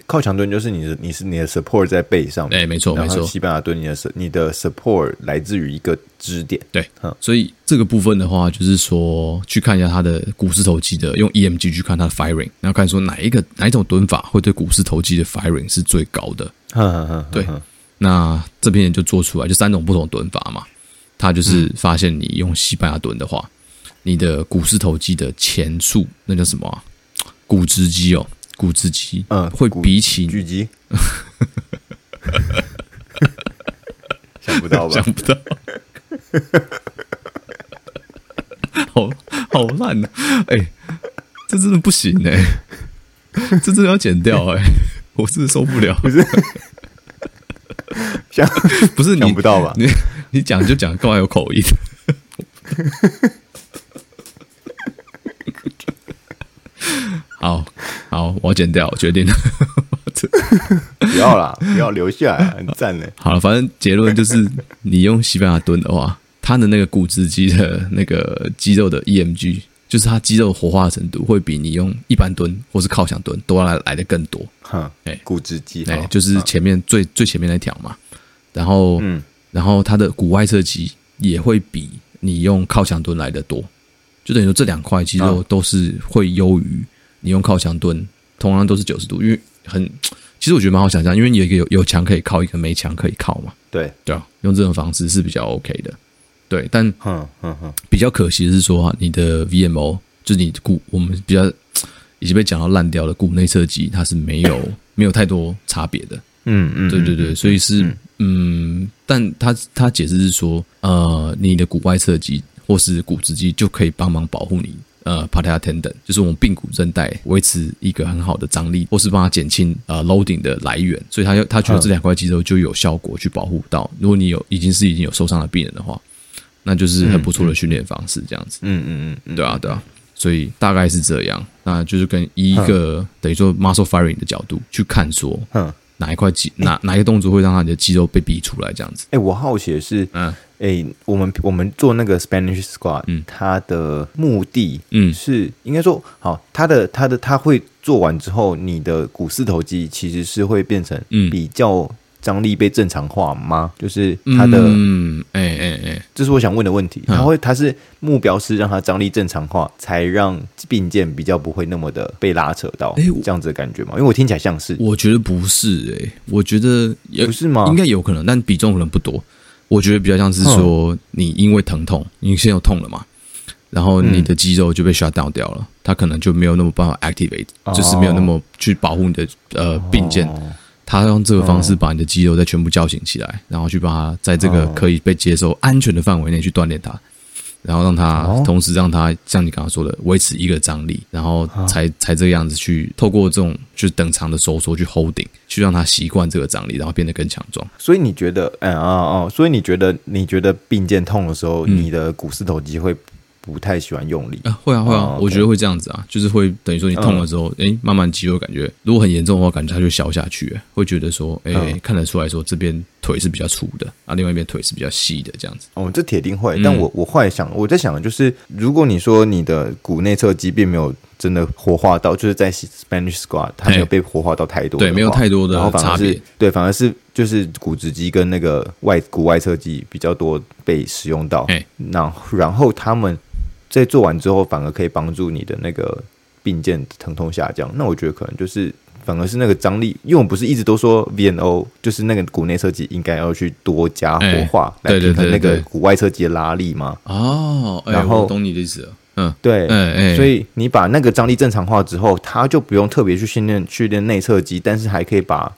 靠墙蹲就是你的，你是你的 support 在背上面，哎、欸，没错没错。西班牙蹲你的你的 support 来自于一个支点，对，嗯、所以这个部分的话，就是说去看一下它的股四头肌的，用 E M G 去看它的 firing， 然后看说哪一个哪一种蹲法会对股四头肌的 firing 是最高的，嗯嗯嗯，对。那这边就做出来，就三种不同的蹲法嘛，它就是发现你用西班牙蹲的话，嗯、你的股四头肌的前束，那叫什么、啊？股直肌哦。股直肌，嗯，会比起巨肌，想不到吧？想不到，好好烂呐、啊！哎、欸，这真的不行哎、欸，这真的要剪掉哎、欸，我真的受不了。不是，想不是你想不到吧？你你讲就讲，干嘛有口音？好好，我要剪掉，我决定了。不要啦，不要留下来，很赞嘞。好了，反正结论就是，你用西班牙蹲的话，它的那个股直肌的那个肌肉的 E M G 就是它肌肉活化的程度会比你用一般蹲或是靠墙蹲都要 来, 来的更多。哈，哎，股直肌，哎，就是前面最最前面那条嘛。然后，嗯，然后它的股外侧肌也会比你用靠墙蹲来的多，就等于说这两块肌肉都是会优于你用靠墙蹲，同样都是九十度，因为很，其实我觉得蛮好想象，因为你有一个有有墙可以靠，一个没墙可以靠嘛。对对啊，用这种方式是比较 OK 的。对，但比较可惜的是说、啊、你的 V M O 就是你骨，我们比较已经被讲到烂掉的骨内侧肌，它是没有没有太多差别的。嗯嗯，对对对，所以是嗯，但他他解释是说，呃，你的骨外侧肌或是骨直肌就可以帮忙保护你呃 patella tendon， 就是我们髌骨韧带维持一个很好的张力，或是帮它减轻呃 loading 的来源，所以他他觉得这两块肌肉就有效果去保护到，如果你有已经是已经有受伤的病人的话。那就是很不错的训练方式，这样子。嗯嗯嗯，对啊对啊，所以大概是这样。那就是跟一个等于说 muscle firing 的角度去看说，哪一块肌哪哪一个动作会让他的肌肉被逼出来，这样子。哎、欸，我好奇的是，嗯，哎、欸，我们我们做那个 Spanish Squat，、嗯、它的目的是，嗯，应该说，好，它的它的它会做完之后，你的股四头肌其实是会变成比较。张力被正常化吗？就是它的，嗯，哎哎哎，这是我想问的问题。它会，它是目标是让它张力正常化，才让髌腱比较不会那么的被拉扯到，这样子的感觉吗？因为我听起来像是，我觉得不是，哎，我觉得不是吗？应该有可能，但比重可能不多。我觉得比较像是说，你因为疼痛，你现在有痛了嘛，然后你的肌肉就被 shut down 掉了，它可能就没有那么办法 activate， 就是没有那么去保护你的呃髌腱。他用这个方式把你的肌肉再全部叫醒起来，哦、然后去把它在这个可以被接受安全的范围内去锻炼它，然后让它、哦、同时让它像你刚刚说的维持一个张力，然后才、哦、才这个样子去透过这种就是等长的收缩去 holding， 去让它习惯这个张力，然后变得更强壮。所以你觉得，嗯哦哦，所以你觉得你觉得髌腱痛的时候，嗯、你的股四头肌会不太喜欢用力啊？会啊会啊，哦、我觉得会这样子啊，就是会等于说你痛了之后，哎、嗯欸，慢慢肌肉感觉，如果很严重的话，感觉它就消下去了，会觉得说，哎、欸嗯，看得出来说这边腿是比较粗的，啊，另外一边腿是比较细的这样子。哦，这铁定会。但我我后来想，我在想的就是，如果你说你的股内侧肌并没有真的活化到，就是在 Spanish Squat 它没有被活化到太多的，对，没有太多的差别，对，反而是就是股直肌跟那个外股外侧肌比较多被使用到，然后然后他们。在做完之后，反而可以帮助你的那个髌腱疼痛下降。那我觉得可能就是，反而是那个张力，因为我们不是一直都说 V N O 就是那个股内侧肌应该要去多加活化，欸、来平衡那个股外侧肌的拉力嘛。哦，欸、然后我懂你的意思了。嗯，对，欸欸，所以你把那个张力正常化之后，它就不用特别去训练训练内侧肌，但是还可以把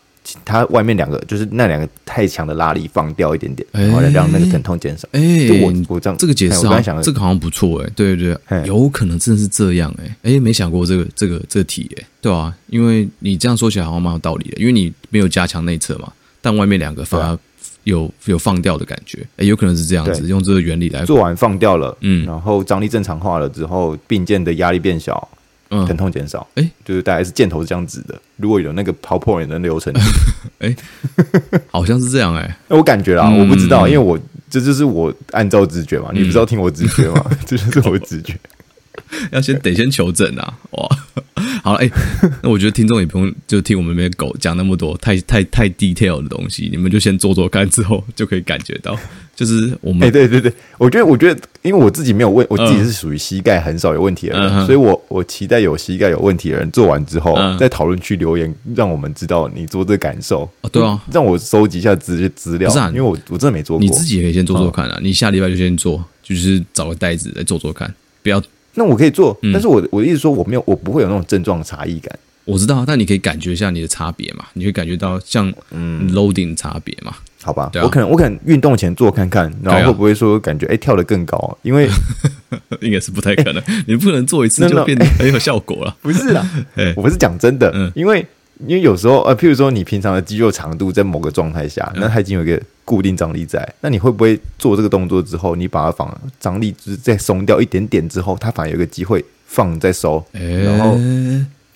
它外面两个，就是那两个太强的拉力放掉一点点，欸、然后让那个疼痛减少。哎、欸，我我这样这个解释好像，这个好像不错哎、欸，对对对，有可能真的是这样哎、欸，哎、欸，没想过这个这个这个题哎、欸，对啊，因为你这样说起来好像蛮有道理的，因为你没有加强内侧嘛，但外面两个反而有有放掉的感觉，哎、欸，有可能是这样子，用这个原理来做完放掉了，嗯，然后张力正常化了之后，髌腱的压力变小。嗯、疼痛减少，哎、欸，就是大概是箭头是这样子的。如果有那个 PowerPoint 的流程，哎、欸，好像是这样哎、欸，我感觉啦，嗯、我不知道，因为我这就是我按照直觉嘛，嗯、你不是要听我直觉嘛，这就是我的直觉，要先得先求证啊，哇，好了，哎、欸，那我觉得听众也不用就听我们那边狗讲那么多太太太 detail 的东西，你们就先做做看，之后就可以感觉到。就是我们哎、欸，对对对，我觉得，我觉得，因为我自己没有问，我自己是属于膝盖很少有问题的人，嗯、所以我我期待有膝盖有问题的人做完之后，嗯、在讨论区留言，让我们知道你做这感受。哦、对啊，让我收集一下资资料，不是啊，因为我我真的没做过，你自己也可以先做做看啊。嗯、你下礼拜就先做，就是找个袋子来做做看，不要。那我可以做，嗯、但是我我一直说我没有，我不会有那种症状差异感。我知道，但你可以感觉一下你的差别嘛，你会感觉到像 loading 差别嘛。嗯好吧、啊，我可能我可能运动前做看看，然后会不会说感觉哎、啊欸、跳得更高、啊？因为应该是不太可能，欸、你不能做一次就变得很有效果了。欸、不是啦，欸、我不是讲真的，嗯、因为因为有时候呃，譬如说你平常的肌肉长度在某个状态下，那它已经有一个固定张力在，嗯、那你会不会做这个动作之后，你把它放张力就是再松掉一点点之后，它反而有一个机会放再收，欸、然后。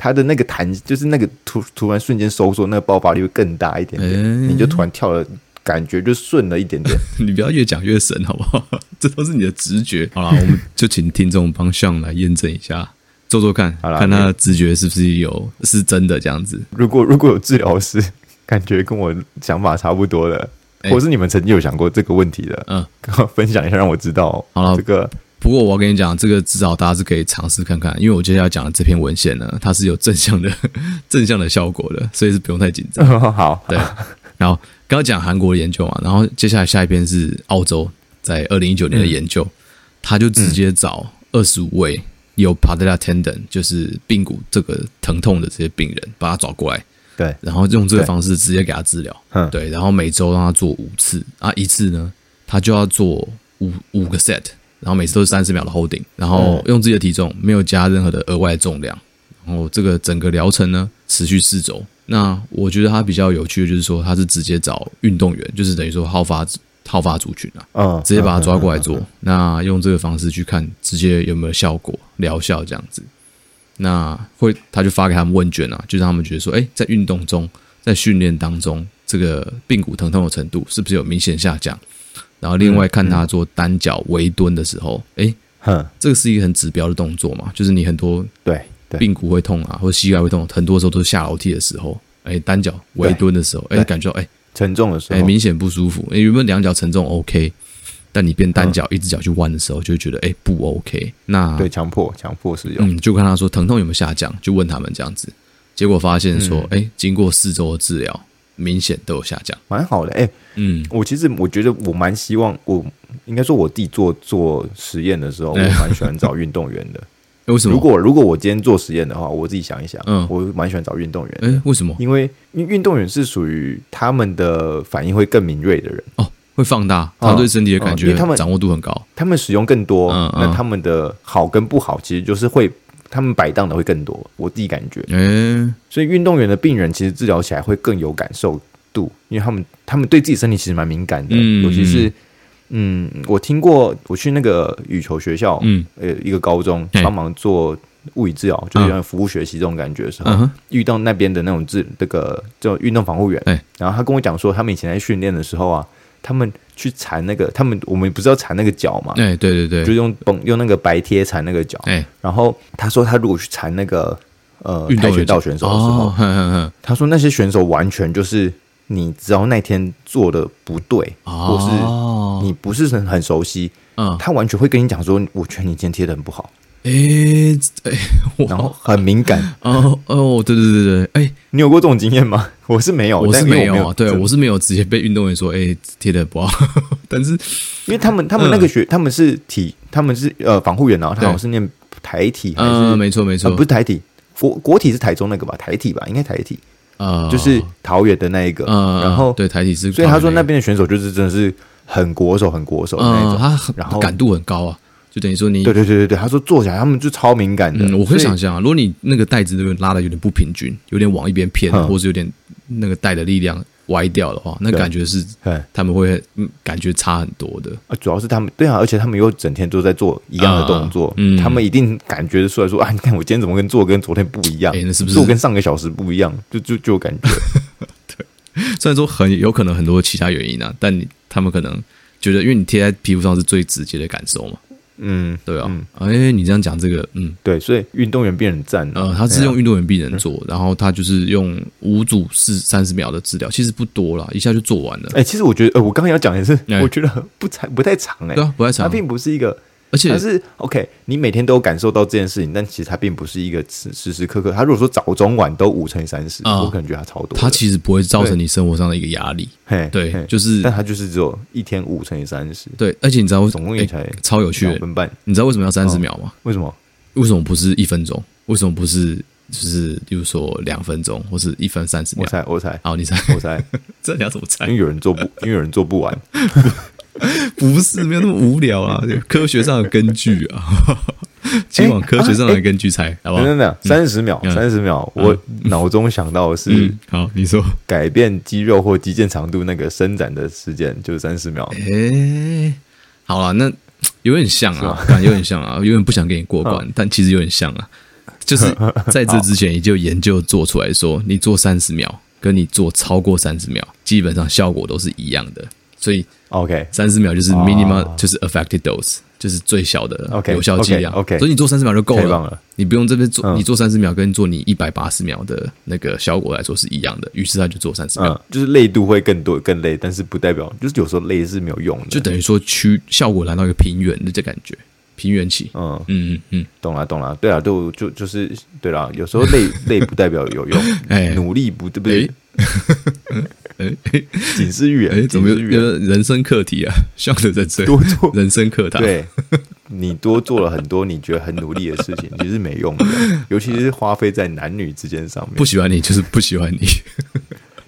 它的那个弹就是那个突突然瞬间收缩，那个爆发力会更大一点点，欸、你就突然跳了。感觉就顺了一点点。你不要越讲越神好不好？这都是你的直觉。好啦，我们就请听众帮Sean来验证一下，做做看，看他的直觉是不是有是真的这样子。如果如果有治疗师，感觉跟我想法差不多的，欸、或是你们曾经有想过这个问题的，嗯，跟我分享一下，让我知道。好了，这个。不过我要跟你讲，这个至少大家是可以尝试看看，因为我接下来讲的这篇文献呢，它是有正向的正向的效果的，所以是不用太紧张。哦、好，对。然后刚刚讲韩国的研究嘛，然后接下来下一篇是澳洲在二零一九年的研究，嗯、他就直接找二十五位有 patella tendon 就是髌骨这个疼痛的这些病人，把他找过来。对，然后用这个方式直接给他治疗，嗯，对，然后每周让他做五次，啊，一次呢，他就要做五五个 set， 然后每次都是三十秒的 holding， 然后用自己的体重，没有加任何的额外重量，然后这个整个疗程呢持续四周。那我觉得他比较有趣的就是说，他是直接找运动员，就是等于说好发好发族群啊，哦，直接把他抓过来做，嗯嗯嗯，那用这个方式去看直接有没有效果疗效这样子。那会，他就发给他们问卷啊，就让他们觉得说，哎，在运动中，在训练当中，这个髌骨疼痛的程度是不是有明显下降？然后另外看他做单脚微蹲的时候，哎，嗯，这个是一个很指标的动作嘛，就是你很多对髌骨会痛啊，或膝盖会痛，很多时候都是下楼梯的时候，哎，单脚微蹲的时候，哎，感觉哎沉重的时候，哎，明显不舒服。哎，原本两脚沉重 OK。但你变单脚，嗯、一只脚去弯的时候，就会觉得哎、欸、不 OK。那对强迫强迫使用，嗯，就跟他说疼痛有没有下降，就问他们这样子，结果发现说，哎、嗯欸，经过四周的治疗，明显都有下降，蛮好的。哎、欸，嗯，我其实我觉得我蛮希望，我应该说我弟做做实验的时候，我蛮喜欢找运动员的。为什么？如果如果我今天做实验的话，我自己想一想，嗯，我蛮喜欢找运动员的。哎、欸，为什么？因为因为运动员是属于他们的反应会更敏锐的人哦。会放大他对身体的感觉，嗯嗯、他们掌握度很高，他们使用更多，嗯嗯、那他们的好跟不好其实就是会，他们摆荡的会更多，我自己感觉，欸、所以运动员的病人其实治疗起来会更有感受度，因为他们他们对自己身体其实蛮敏感的，嗯、尤其是嗯，我听过，我去那个羽球学校，嗯、呃，一个高中帮忙做物理治疗，就是有服务学习这种感觉的时候，嗯、遇到那边的那种治这个叫运动防护员，欸，然后他跟我讲说，他们以前在训练的时候啊。他们去缠那个，他们我们不是要缠那个脚嘛？哎、欸，对对对，就用用那个白贴缠那个脚。哎、欸，然后他说，他如果去缠那个呃跆拳道选手的时候，哦、呵呵呵他说那些选手完全就是你只要那天做的不对，哦、或是你不是很熟悉，嗯、他完全会跟你讲说，我觉得你今天贴的很不好。哎、欸欸，然后很敏感哦哦，对对对对，哎、欸，你有过这种经验吗？我是没有，我是没有啊，对，我是没有直接被运动员说，哎、欸，贴的不好，但是因为他们他们那个学、嗯、他们是体他们是呃防护员啊，他好像是念台体还是、嗯、没错没错、呃，不是台体国国体是台中那个吧，台体吧，应该台体啊，呃、就是桃园的那一个，呃、然后对台体是，所以他说那边的选手就是真的是很国手很国手的那种，呃、他然后感度很高啊。就等于说你对对对对他说坐起来他们就超敏感的，嗯、我可以想象啊，如果你那个带子拉的有点不平均，有点往一边偏，嗯、或是有点那个带的力量歪掉的话，那感觉是他们会感觉差很多的，啊、主要是他们对啊，而且他们又整天都在做一样的动作，啊嗯、他们一定感觉出来说啊，你看我今天怎么跟做跟昨天不一样，欸、那是不是做跟上个小时不一样，就就就有感觉对，虽然说很有可能很多其他原因啊，但你他们可能觉得因为你贴在皮肤上是最直接的感受嘛。嗯，对啊，哎、嗯欸，你这样讲这个，嗯，对，所以运动员病人赞，呃，他是用运动员病人做，嗯、然后他就是用五组是三十秒的治疗，其实不多啦，一下就做完了。哎、欸，其实我觉得，呃，我刚刚要讲也是，欸、我觉得不长，不太长哎、欸，对啊，不太长，它并不是一个，而且它是 OK， 你每天都有感受到这件事情，但其实它并不是一个时时刻刻，它如果说早中晚都五乘以三十，我感觉它超多，它其实不会造成你生活上的一个压力。对，就是，但他就是只有一天五乘以三十。对，而且你知道，总共也才、欸、超有趣的分半。你知道为什么要三十秒吗？哦？为什么？为什么不是一分钟？为什么不是就是，例如说两分钟或是一分三十秒？我猜，我猜。好，你猜，我猜。这你要怎么猜？因为有人做不，因为有人做不完。不是，没有那么无聊啊！科学上的根据啊，请往科学上的根据猜，欸啊欸、好不好？等等，三十秒，三十、嗯、秒，嗯、我脑中想到的是、嗯，好，你说改变肌肉或肌腱长度那个伸展的时间就是三十秒。哎、欸，好啦，那有点像啊，有点像啊，有点不想给你过关，嗯、但其实有点像啊，就是在这之前已经有研究做出来说，你做三十秒跟你做超过三十秒基本上效果都是一样的，所以 OK 三十秒就是 minimum、oh. 就是 effective dose， 就是最小的有效剂量 okay, okay, okay. 所以你做三十秒就够 了, 了你不用这边做、嗯、你做三十秒跟做你一百八十秒的那个效果来说是一样的，于是他就做三十秒、嗯、就是累度会更多更累，但是不代表就是有时候累是没有用的，就等于说区效果来到一个平原的这感觉，平原期，嗯嗯嗯，懂啦懂啦，对啦，就就就是对啦，有时候累累不代表有用，欸、努力不对不对？仅是预言，怎么有人生课题啊？像的在这多做人生课堂，对，你多做了很多你觉得很努力的事情，其实没用的，尤其是花费在男女之间上面。不喜欢你就是不喜欢你，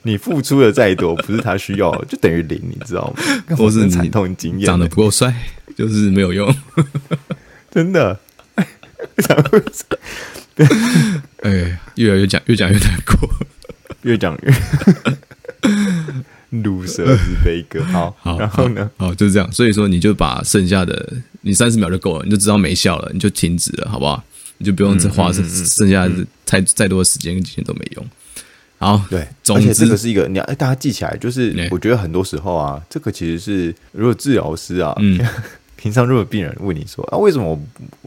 你付出的再多，不是他需要，就等于零，你知道吗？或是惨痛经验，长得不够帅。就是没有用真的、欸、越来越讲越讲越难过越讲越鲁蛇是悲歌，好好然后呢好好就是这样，所以说你就把剩下的你三十秒就够了，你就知道没效了你就停止了好不好，你就不用再花剩下的太再多的时间跟金钱都没用，好，对，而且这个是一个你要大家记起来，就是我觉得很多时候啊这个其实是如果治疗师啊、嗯平常如果病人问你说啊，为什么我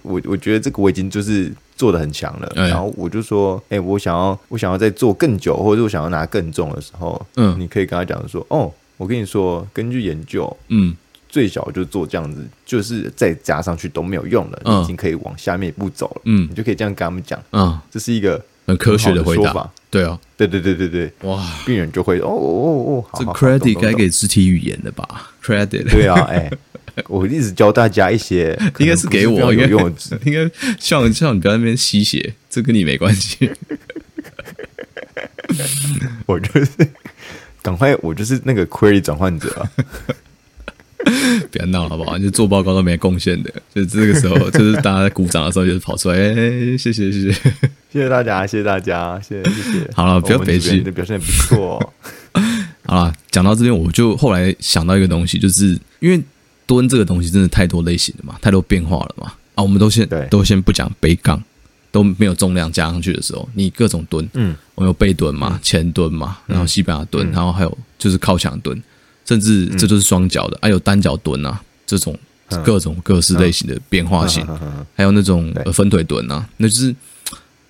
我我觉得这个我已经就是做得很强了、欸，然后我就说，哎、欸，我想要我想要再做更久，或者我想要拿更重的时候，嗯，你可以跟他讲说，哦，我跟你说，根据研究，嗯，最小就做这样子，就是再加上去都没有用了，嗯、你已经可以往下面一步走了，嗯，你就可以这样跟他们讲，嗯，这是一个很科学的回答，对啊，对对对对对，哇，病人就会哦哦哦，好好好，这 credit 该给肢体语言的吧 ，credit， 对啊，哎、欸。我一直教大家一些，应该是给我有用的，应该像像你不要在那边吸血，这跟你没关系。我就是赶快，我就是那个 query 转换者啊！不要闹好不好？就做报告都没贡献的，就这个时候，就是大家在鼓掌的时候，就是跑出来，哎、欸，谢谢谢谢谢谢大家，谢谢大家，谢谢谢谢。好了，不要悲剧，你的表现不错、哦。好了，讲到这边，我就后来想到一个东西，就是因为。蹲这个东西真的太多类型了嘛，太多变化了嘛。啊，我们都先都先不讲背杠，都没有重量加上去的时候，你各种蹲，嗯，我们有背蹲嘛，前蹲嘛，然后西班牙蹲，嗯、然后还有就是靠墙蹲，甚至这就是双脚的，还、嗯啊、有单脚蹲啊，这种各种各式类型的变化性，嗯嗯嗯嗯嗯、还有那种分腿蹲啊，那就是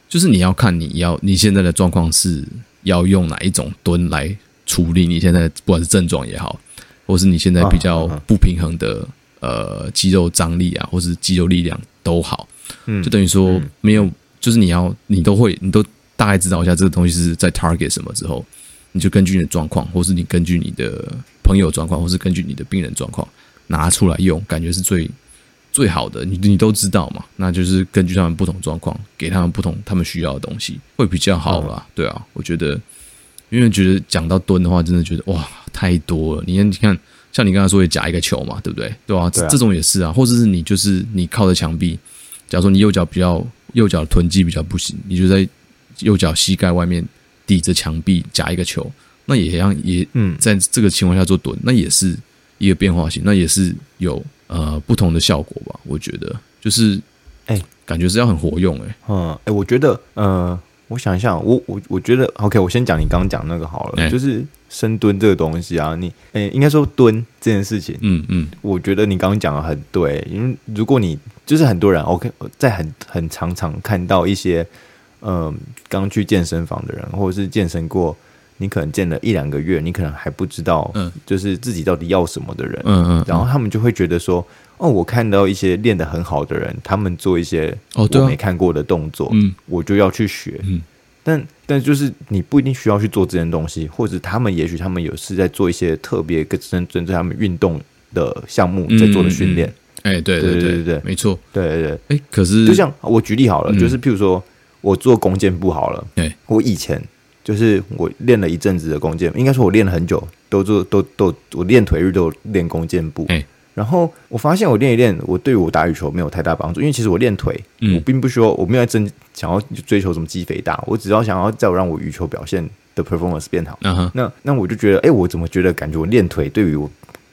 就是你要看你要你现在的状况是要用哪一种蹲来处理你现在不管是症状也好。或是你现在比较不平衡的、啊啊、呃肌肉张力啊，或是肌肉力量都好，嗯、就等于说没有，嗯、就是你要你都会，你都大概知道一下这个东西是在 target 什么之后，你就根据你的状况，或是你根据你的朋友状况，或是根据你的病人状况拿出来用，感觉是最最好的。你你都知道嘛，那就是根据他们不同状况，给他们不同他们需要的东西，会比较好啦。嗯、对啊，我觉得。因为觉得讲到蹲的话，真的觉得哇太多了。你看，像你刚才说也夹一个球嘛，对不对？对啊，对啊，这种也是啊。或者是你就是你靠着墙壁，假如说你右脚比较右脚臀肌比较不行，你就在右脚膝盖外面抵着墙壁夹一个球，那也让也嗯，在这个情况下做蹲，那也是一个变化性，那也是有呃不同的效果吧？我觉得就是哎、欸，感觉是要很活用哎、欸。嗯，哎、欸，我觉得呃。我想一下，我我我觉得 ，OK， 我先讲你刚刚讲那个好了，欸、就是深蹲这个东西啊，你诶、欸，应该说蹲这件事情，嗯嗯，我觉得你刚刚讲的很对，因为如果你就是很多人 ，OK， 在很很常常看到一些，嗯、呃，刚去健身房的人，或者是健身过，你可能健了一两个月，你可能还不知道，就是自己到底要什么的人，嗯 嗯, 嗯，然后他们就会觉得说。哦，我看到一些练得很好的人，他们做一些我没看过的动作，哦啊嗯、我就要去学。嗯、但但就是你不一定需要去做这件东西，或者他们也许他们有是在做一些特别跟针对他们运动的项目在做的训练。哎、嗯嗯欸，对对对对 对, 对，没错，对对对。哎、欸，可是就像我举例好了，嗯、就是譬如说我做弓箭步好了，欸、我以前就是我练了一阵子的弓箭，应该说我练了很久，都做都都我练腿日都练弓箭步。欸然后我发现我练一练，我对我打羽球没有太大帮助，因为其实我练腿，嗯、我并不需要，我没有真想要追求什么肌肥大，我只要想要在我让我羽球表现的 performance 变好。Uh-huh. 那那我就觉得，哎、欸，我怎么觉得感觉我练腿对于我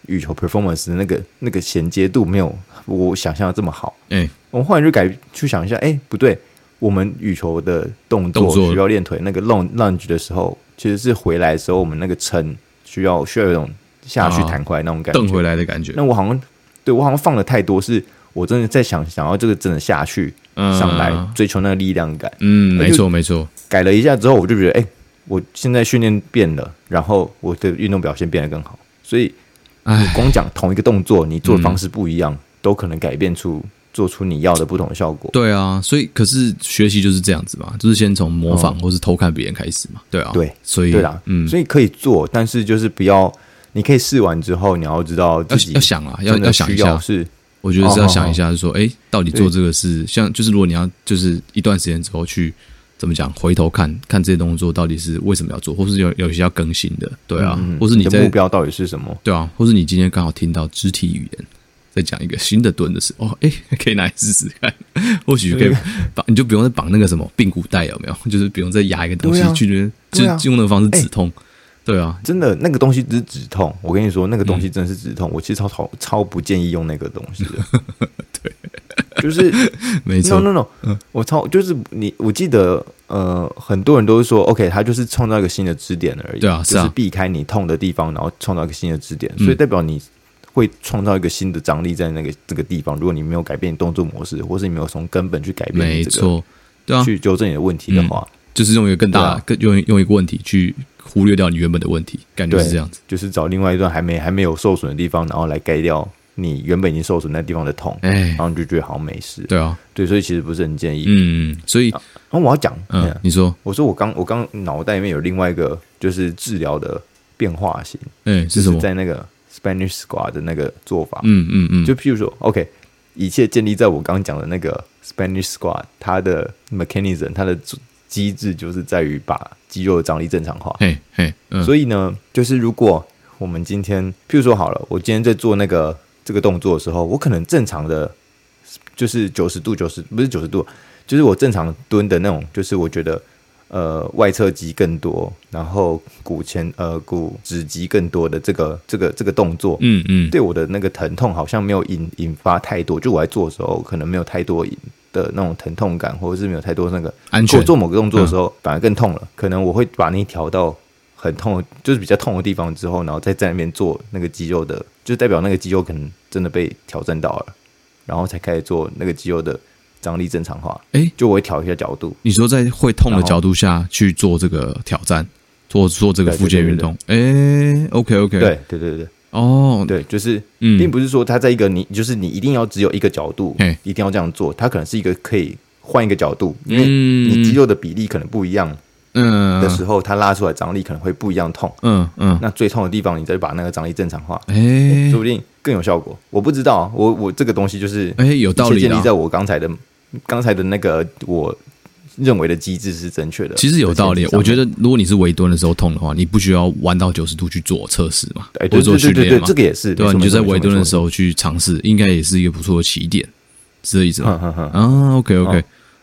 羽球 performance 的那个那个衔接度没有我想象的这么好？哎、欸，我后来就改去想一下，哎、欸，不对，我们羽球的动作需要练腿，那个 lunge 的时候。其实是回来的时候我们那个撑需要需要有一种下去弹回来那种感觉，蹬、啊、回来的感觉。那我好像对我好像放了太多，是我真的在想想要这个真的下去、嗯、上来追求那个力量感。嗯，没错没错。改了一下之后，我就觉得哎、欸，我现在训练变了，然后我的运动表现变得更好。所以你光讲同一个动作，你做的方式不一样，嗯、都可能改变出。做出你要的不同的效果。对啊，所以可是学习就是这样子嘛，就是先从模仿或是偷看别人开始嘛。对啊，对，所以对啦，嗯，所以可以做，但是就是不要，你可以试完之后，你要知道自己要想啊，要要想一下，是我觉得是要想一下，是说，哎、哦哦哦欸，到底做这个是像，就是如果你要就是一段时间之后去怎么讲，回头看看这些动作到底是为什么要做，或是有有些要更新的，对啊，嗯嗯或是你在你的目标到底是什么？对啊，或是你今天刚好听到肢体语言。再讲一个新的蹲的时候，哦，哎、欸，可以拿来试试看，或许可以绑，你就不用再绑那个什么髌骨带，有没有？就是不用再压一个东西、啊、去那边，就用那个方式止痛、欸。对啊，真的那个东西只是止痛。我跟你说，那个东西真的是止痛。嗯、我其实超超超不建议用那个东西的。对，就是没错 ，no no no，、嗯、我超就是你，我记得呃，很多人都是说 ，OK， 他就是创造一个新的支点而已，对啊，是啊，就是避开你痛的地方，然后创造一个新的支点，嗯、所以代表你。会创造一个新的张力在那个这个地方。如果你没有改变动作模式，或是你没有从根本去改变、這個，没错，对啊，去纠正你的问题的话，嗯、就是用一个更大、啊、用用一个问题去忽略掉你原本的问题，感觉是这样子。就是找另外一段还没还没有受损的地方，然后来盖掉你原本已经受损那地方的痛，哎、欸，然后你就觉得好像没事。对啊，对，所以其实不是很建议。嗯，所以，然、啊、后、啊、我要讲，嗯、啊，你说，我说我刚我刚脑袋里面有另外一个就是治疗的变化型，嗯、欸，是什么？就是、在那个。Spanish Squat 的那个做法，嗯嗯嗯，就譬如说 ，OK， 一切建立在我刚刚讲的那个 Spanish Squat， 它的 mechanism， 它的机制就是在于把肌肉的张力正常化。嘿嘿、嗯，所以呢，就是如果我们今天，譬如说好了，我今天在做那个这个动作的时候，我可能正常的，就是九十度，九十不是九十度，就是我正常蹲的那种，就是我觉得。呃，外侧肌更多，然后骨前呃骨指肌更多的这个这个这个动作，嗯嗯，对我的那个疼痛好像没有引引发太多，就我在做的时候可能没有太多的那种疼痛感，或者是没有太多那个安全。我做某个动作的时候、嗯、反而更痛了，可能我会把你调到很痛，就是比较痛的地方之后，然后再在那边做那个肌肉的，就代表那个肌肉可能真的被挑战到了，然后才开始做那个肌肉的。张力正常化，哎、欸，就我会调一下角度。你说在会痛的角度下去做这个挑战，做做这个复健运动，哎、欸、，OK OK， 对对对对，哦，对，就是、嗯，并不是说它在一个你就是你一定要只有一个角度，一定要这样做，它可能是一个可以换一个角度，因为你肌肉的比例可能不一样，嗯，的时候它拉出来张力可能会不一样痛，嗯嗯，那最痛的地方你再把那个张力正常化，哎、欸欸，说不定更有效果。我不知道，我我这个东西就是，哎、欸，有道理，建立在我刚才的。刚才的那个我认为的机制是正确的，其实有道理。我觉得如果你是微蹲的时候痛的话，你不需要弯到九十度去做测试嘛，或者做训练嘛，对对对对，这个也是对吧？你就在微蹲的时候去尝试，应该也是一个不错的起点，是这意思吗？嗯嗯嗯、啊 ，OK OK，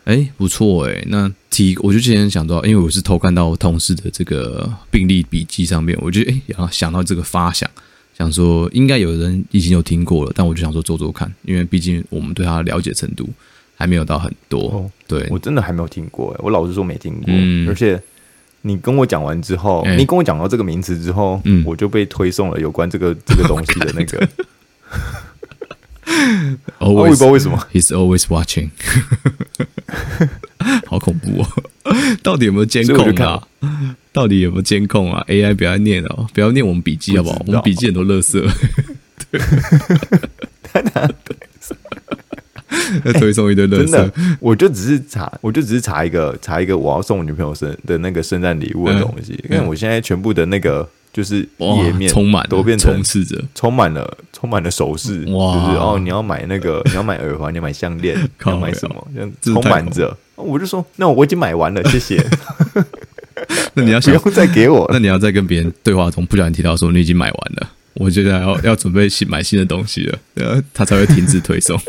哎、嗯欸，不错哎、欸。那提，我就之前想到，因为我是偷看到同事的这个病例笔记上面，我就哎、欸、想到这个发想。想说应该有人已经有听过了，但我就想说做做看，因为毕竟我们对他的了解程度。还没有到很多、哦、对，我真的还没有听过、欸、我老实说没听过、嗯、而且你跟我讲完之后、欸、你跟我讲到这个名词之后、嗯、我就被推送了有关这个这个东西的那个always, 我也不知道为什么 He's always watching 好恐怖哦到底有没有监控啊到底有没有监控啊 A I 不要念哦，不要念我们笔记好不好，我们笔记很多垃圾对他哪对推送一堆垃圾、欸、真的，我就只是查，我就只是查一个，查一个我要送我女朋友生的那个圣诞礼物的东西。因、嗯、为我现在全部的那个就是页面充满都变成充斥着，充满了充满了首饰，就是哦，你要买那个，你要买耳环，你要买项链，你要买什么，充满着。我就说，那我已经买完了，谢谢。那你要想不用再给我，那你要在跟别人对话中不小心提到说你已经买完了，我觉得要要准备新买新的东西了，呃，他才会停止推送。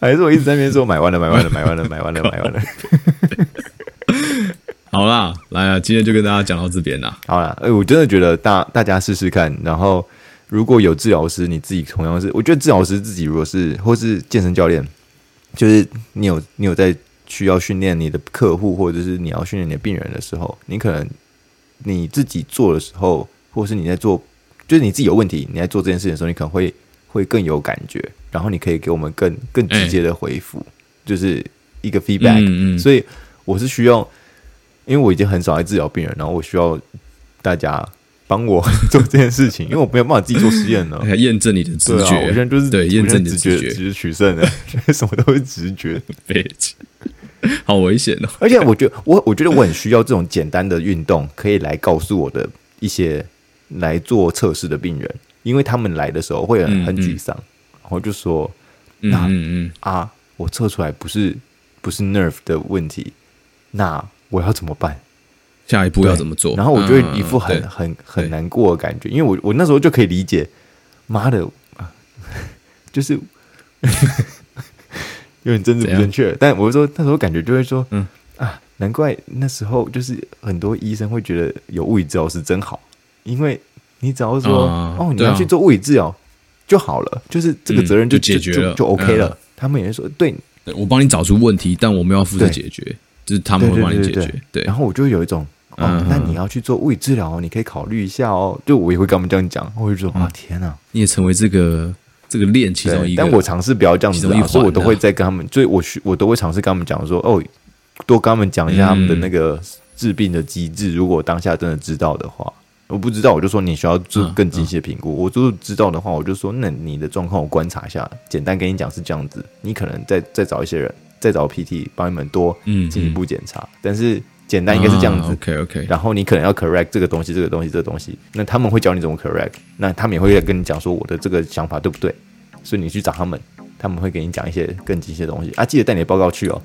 还是我一直在那边说买完了买完了买完了买完了买完了好啦，来啦，今天就跟大家讲到这边啦。好啦、欸、我真的觉得大大家试试看，然后如果有治疗师，你自己同样是，我觉得治疗师自己如果是或是健身教练，就是你有你有在需要训练你的客户，或者是你要训练你的病人的时候，你可能你自己做的时候，或是你在做，就是你自己有问题，你在做这件事情的时候，你可能会会更有感觉，然后你可以给我们更更直接的回复、嗯，就是一个 feedback、嗯嗯。所以我是需要，因为我已经很少在治疗病人，然后我需要大家帮我做这件事情，因为我没有办法自己做实验了。验证你的直觉，对啊、我现在就是对验证你的直觉，直觉取胜了，什么都是直觉，好危险哦！而且我觉得我我觉得我很需要这种简单的运动，可以来告诉我的一些来做测试的病人，因为他们来的时候会很很沮丧、嗯嗯，然后就说：“那、嗯嗯、啊，我测出来不是不是 nerve 的问题，那我要怎么办？下一步要怎么做？”然后我就一副很、嗯、很很难过的感觉，因为我我那时候就可以理解，妈的，就是。有点政治不正确，但我说那时候感觉就会说，嗯啊，难怪那时候就是很多医生会觉得有物理治疗师真好，因为你只要说、嗯、哦，你要去做物理治疗就好了，就是这个责任就、嗯、就解决了， 就, 就 OK 了。嗯、他们也会说，对，我帮你找出问题，但我们要负责解决，就是他们会帮你解决。对, 对, 对, 对, 对, 对，然后我就有一种，哦，嗯、那你要去做物理治疗，你可以考虑一下哦。就我也会跟他们这样讲，我就说、嗯、啊，天哪，你也成为这个。这个练其中一个，但我尝试不要这样子、啊，所以我都会再跟他们，所以我我都会尝试跟他们讲说，哦，多跟他们讲一下他们的那个治病的机制、嗯。如果我当下真的知道的话，我不知道我就说你需要做更精细的评估、嗯嗯。我就知道的话，我就说那你的状况我观察一下，简单跟你讲是这样子。你可能再再找一些人，再找 P T 帮你们多进一步检查、嗯嗯，但是简单应该是这样子。啊、OK OK， 然后你可能要 correct 这个东西，这个东西，这个东西，那他们会教你怎么 correct， 那他们也会跟你讲说我的这个想法对不对。所以你去找他们，他们会给你讲一些更精细的东西啊！记得带你的报告去哦。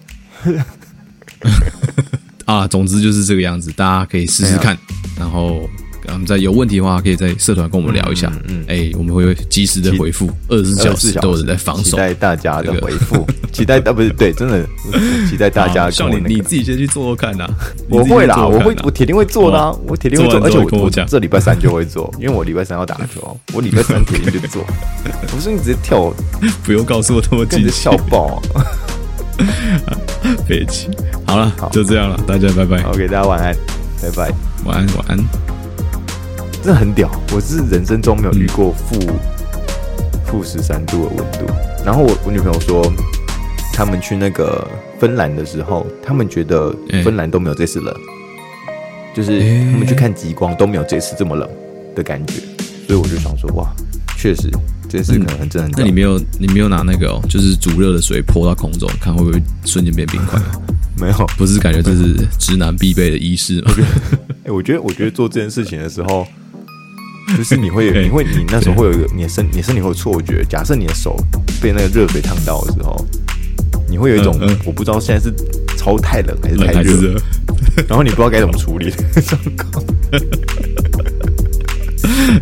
啊，总之就是这个样子，大家可以试试看。啊、然后，我们在有问题的话，可以在社团跟我们聊一下。嗯，哎、嗯欸，我们会及时的回复，二十四小时都有人在防守，期待大家的回复。這個、期待啊，不是对，真的期待大家。少林、那個，你自己先去做做看呐、啊。我会啦，我会，我铁定会做的、啊哦。我铁定会做，做而且 我, 我这礼拜三就会做，因为我礼拜三要打球，我礼拜三铁定就做。不是你直接跳，不用告诉我这么精细，笑爆、啊！别急，好了，就这样了，大家拜拜。OK， 大家晚安，拜拜，晚安，晚安。真的很屌，我是人生中没有遇过负负十三度的温度。然后 我, 我女朋友说，他们去那个芬兰的时候，他们觉得芬兰都没有这次冷，欸、就是他们去看极光都没有这次这么冷的感觉。所以我就想说，哇，确实。这是可能很真的、嗯。那你没有，你没有拿那个哦，就是煮热的水泼到空中，看会不会瞬间变冰块？没有，不是感觉这是直男必备的仪式吗？哎，我觉得，我觉得做这件事情的时候，就是你会，你会，你那时候会有一个，你的身，你身体会有错觉。假设你的手被那个热水烫到的时候，你会有一种、嗯嗯、我不知道现在是超太冷还是太热，然后你不知道该怎么处理的状况。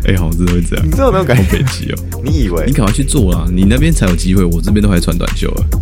哎、欸，好像真的会这样，你知道那种感觉？好北极哦！你以为你赶快去做啦，你那边才有机会，我这边都还穿短袖了。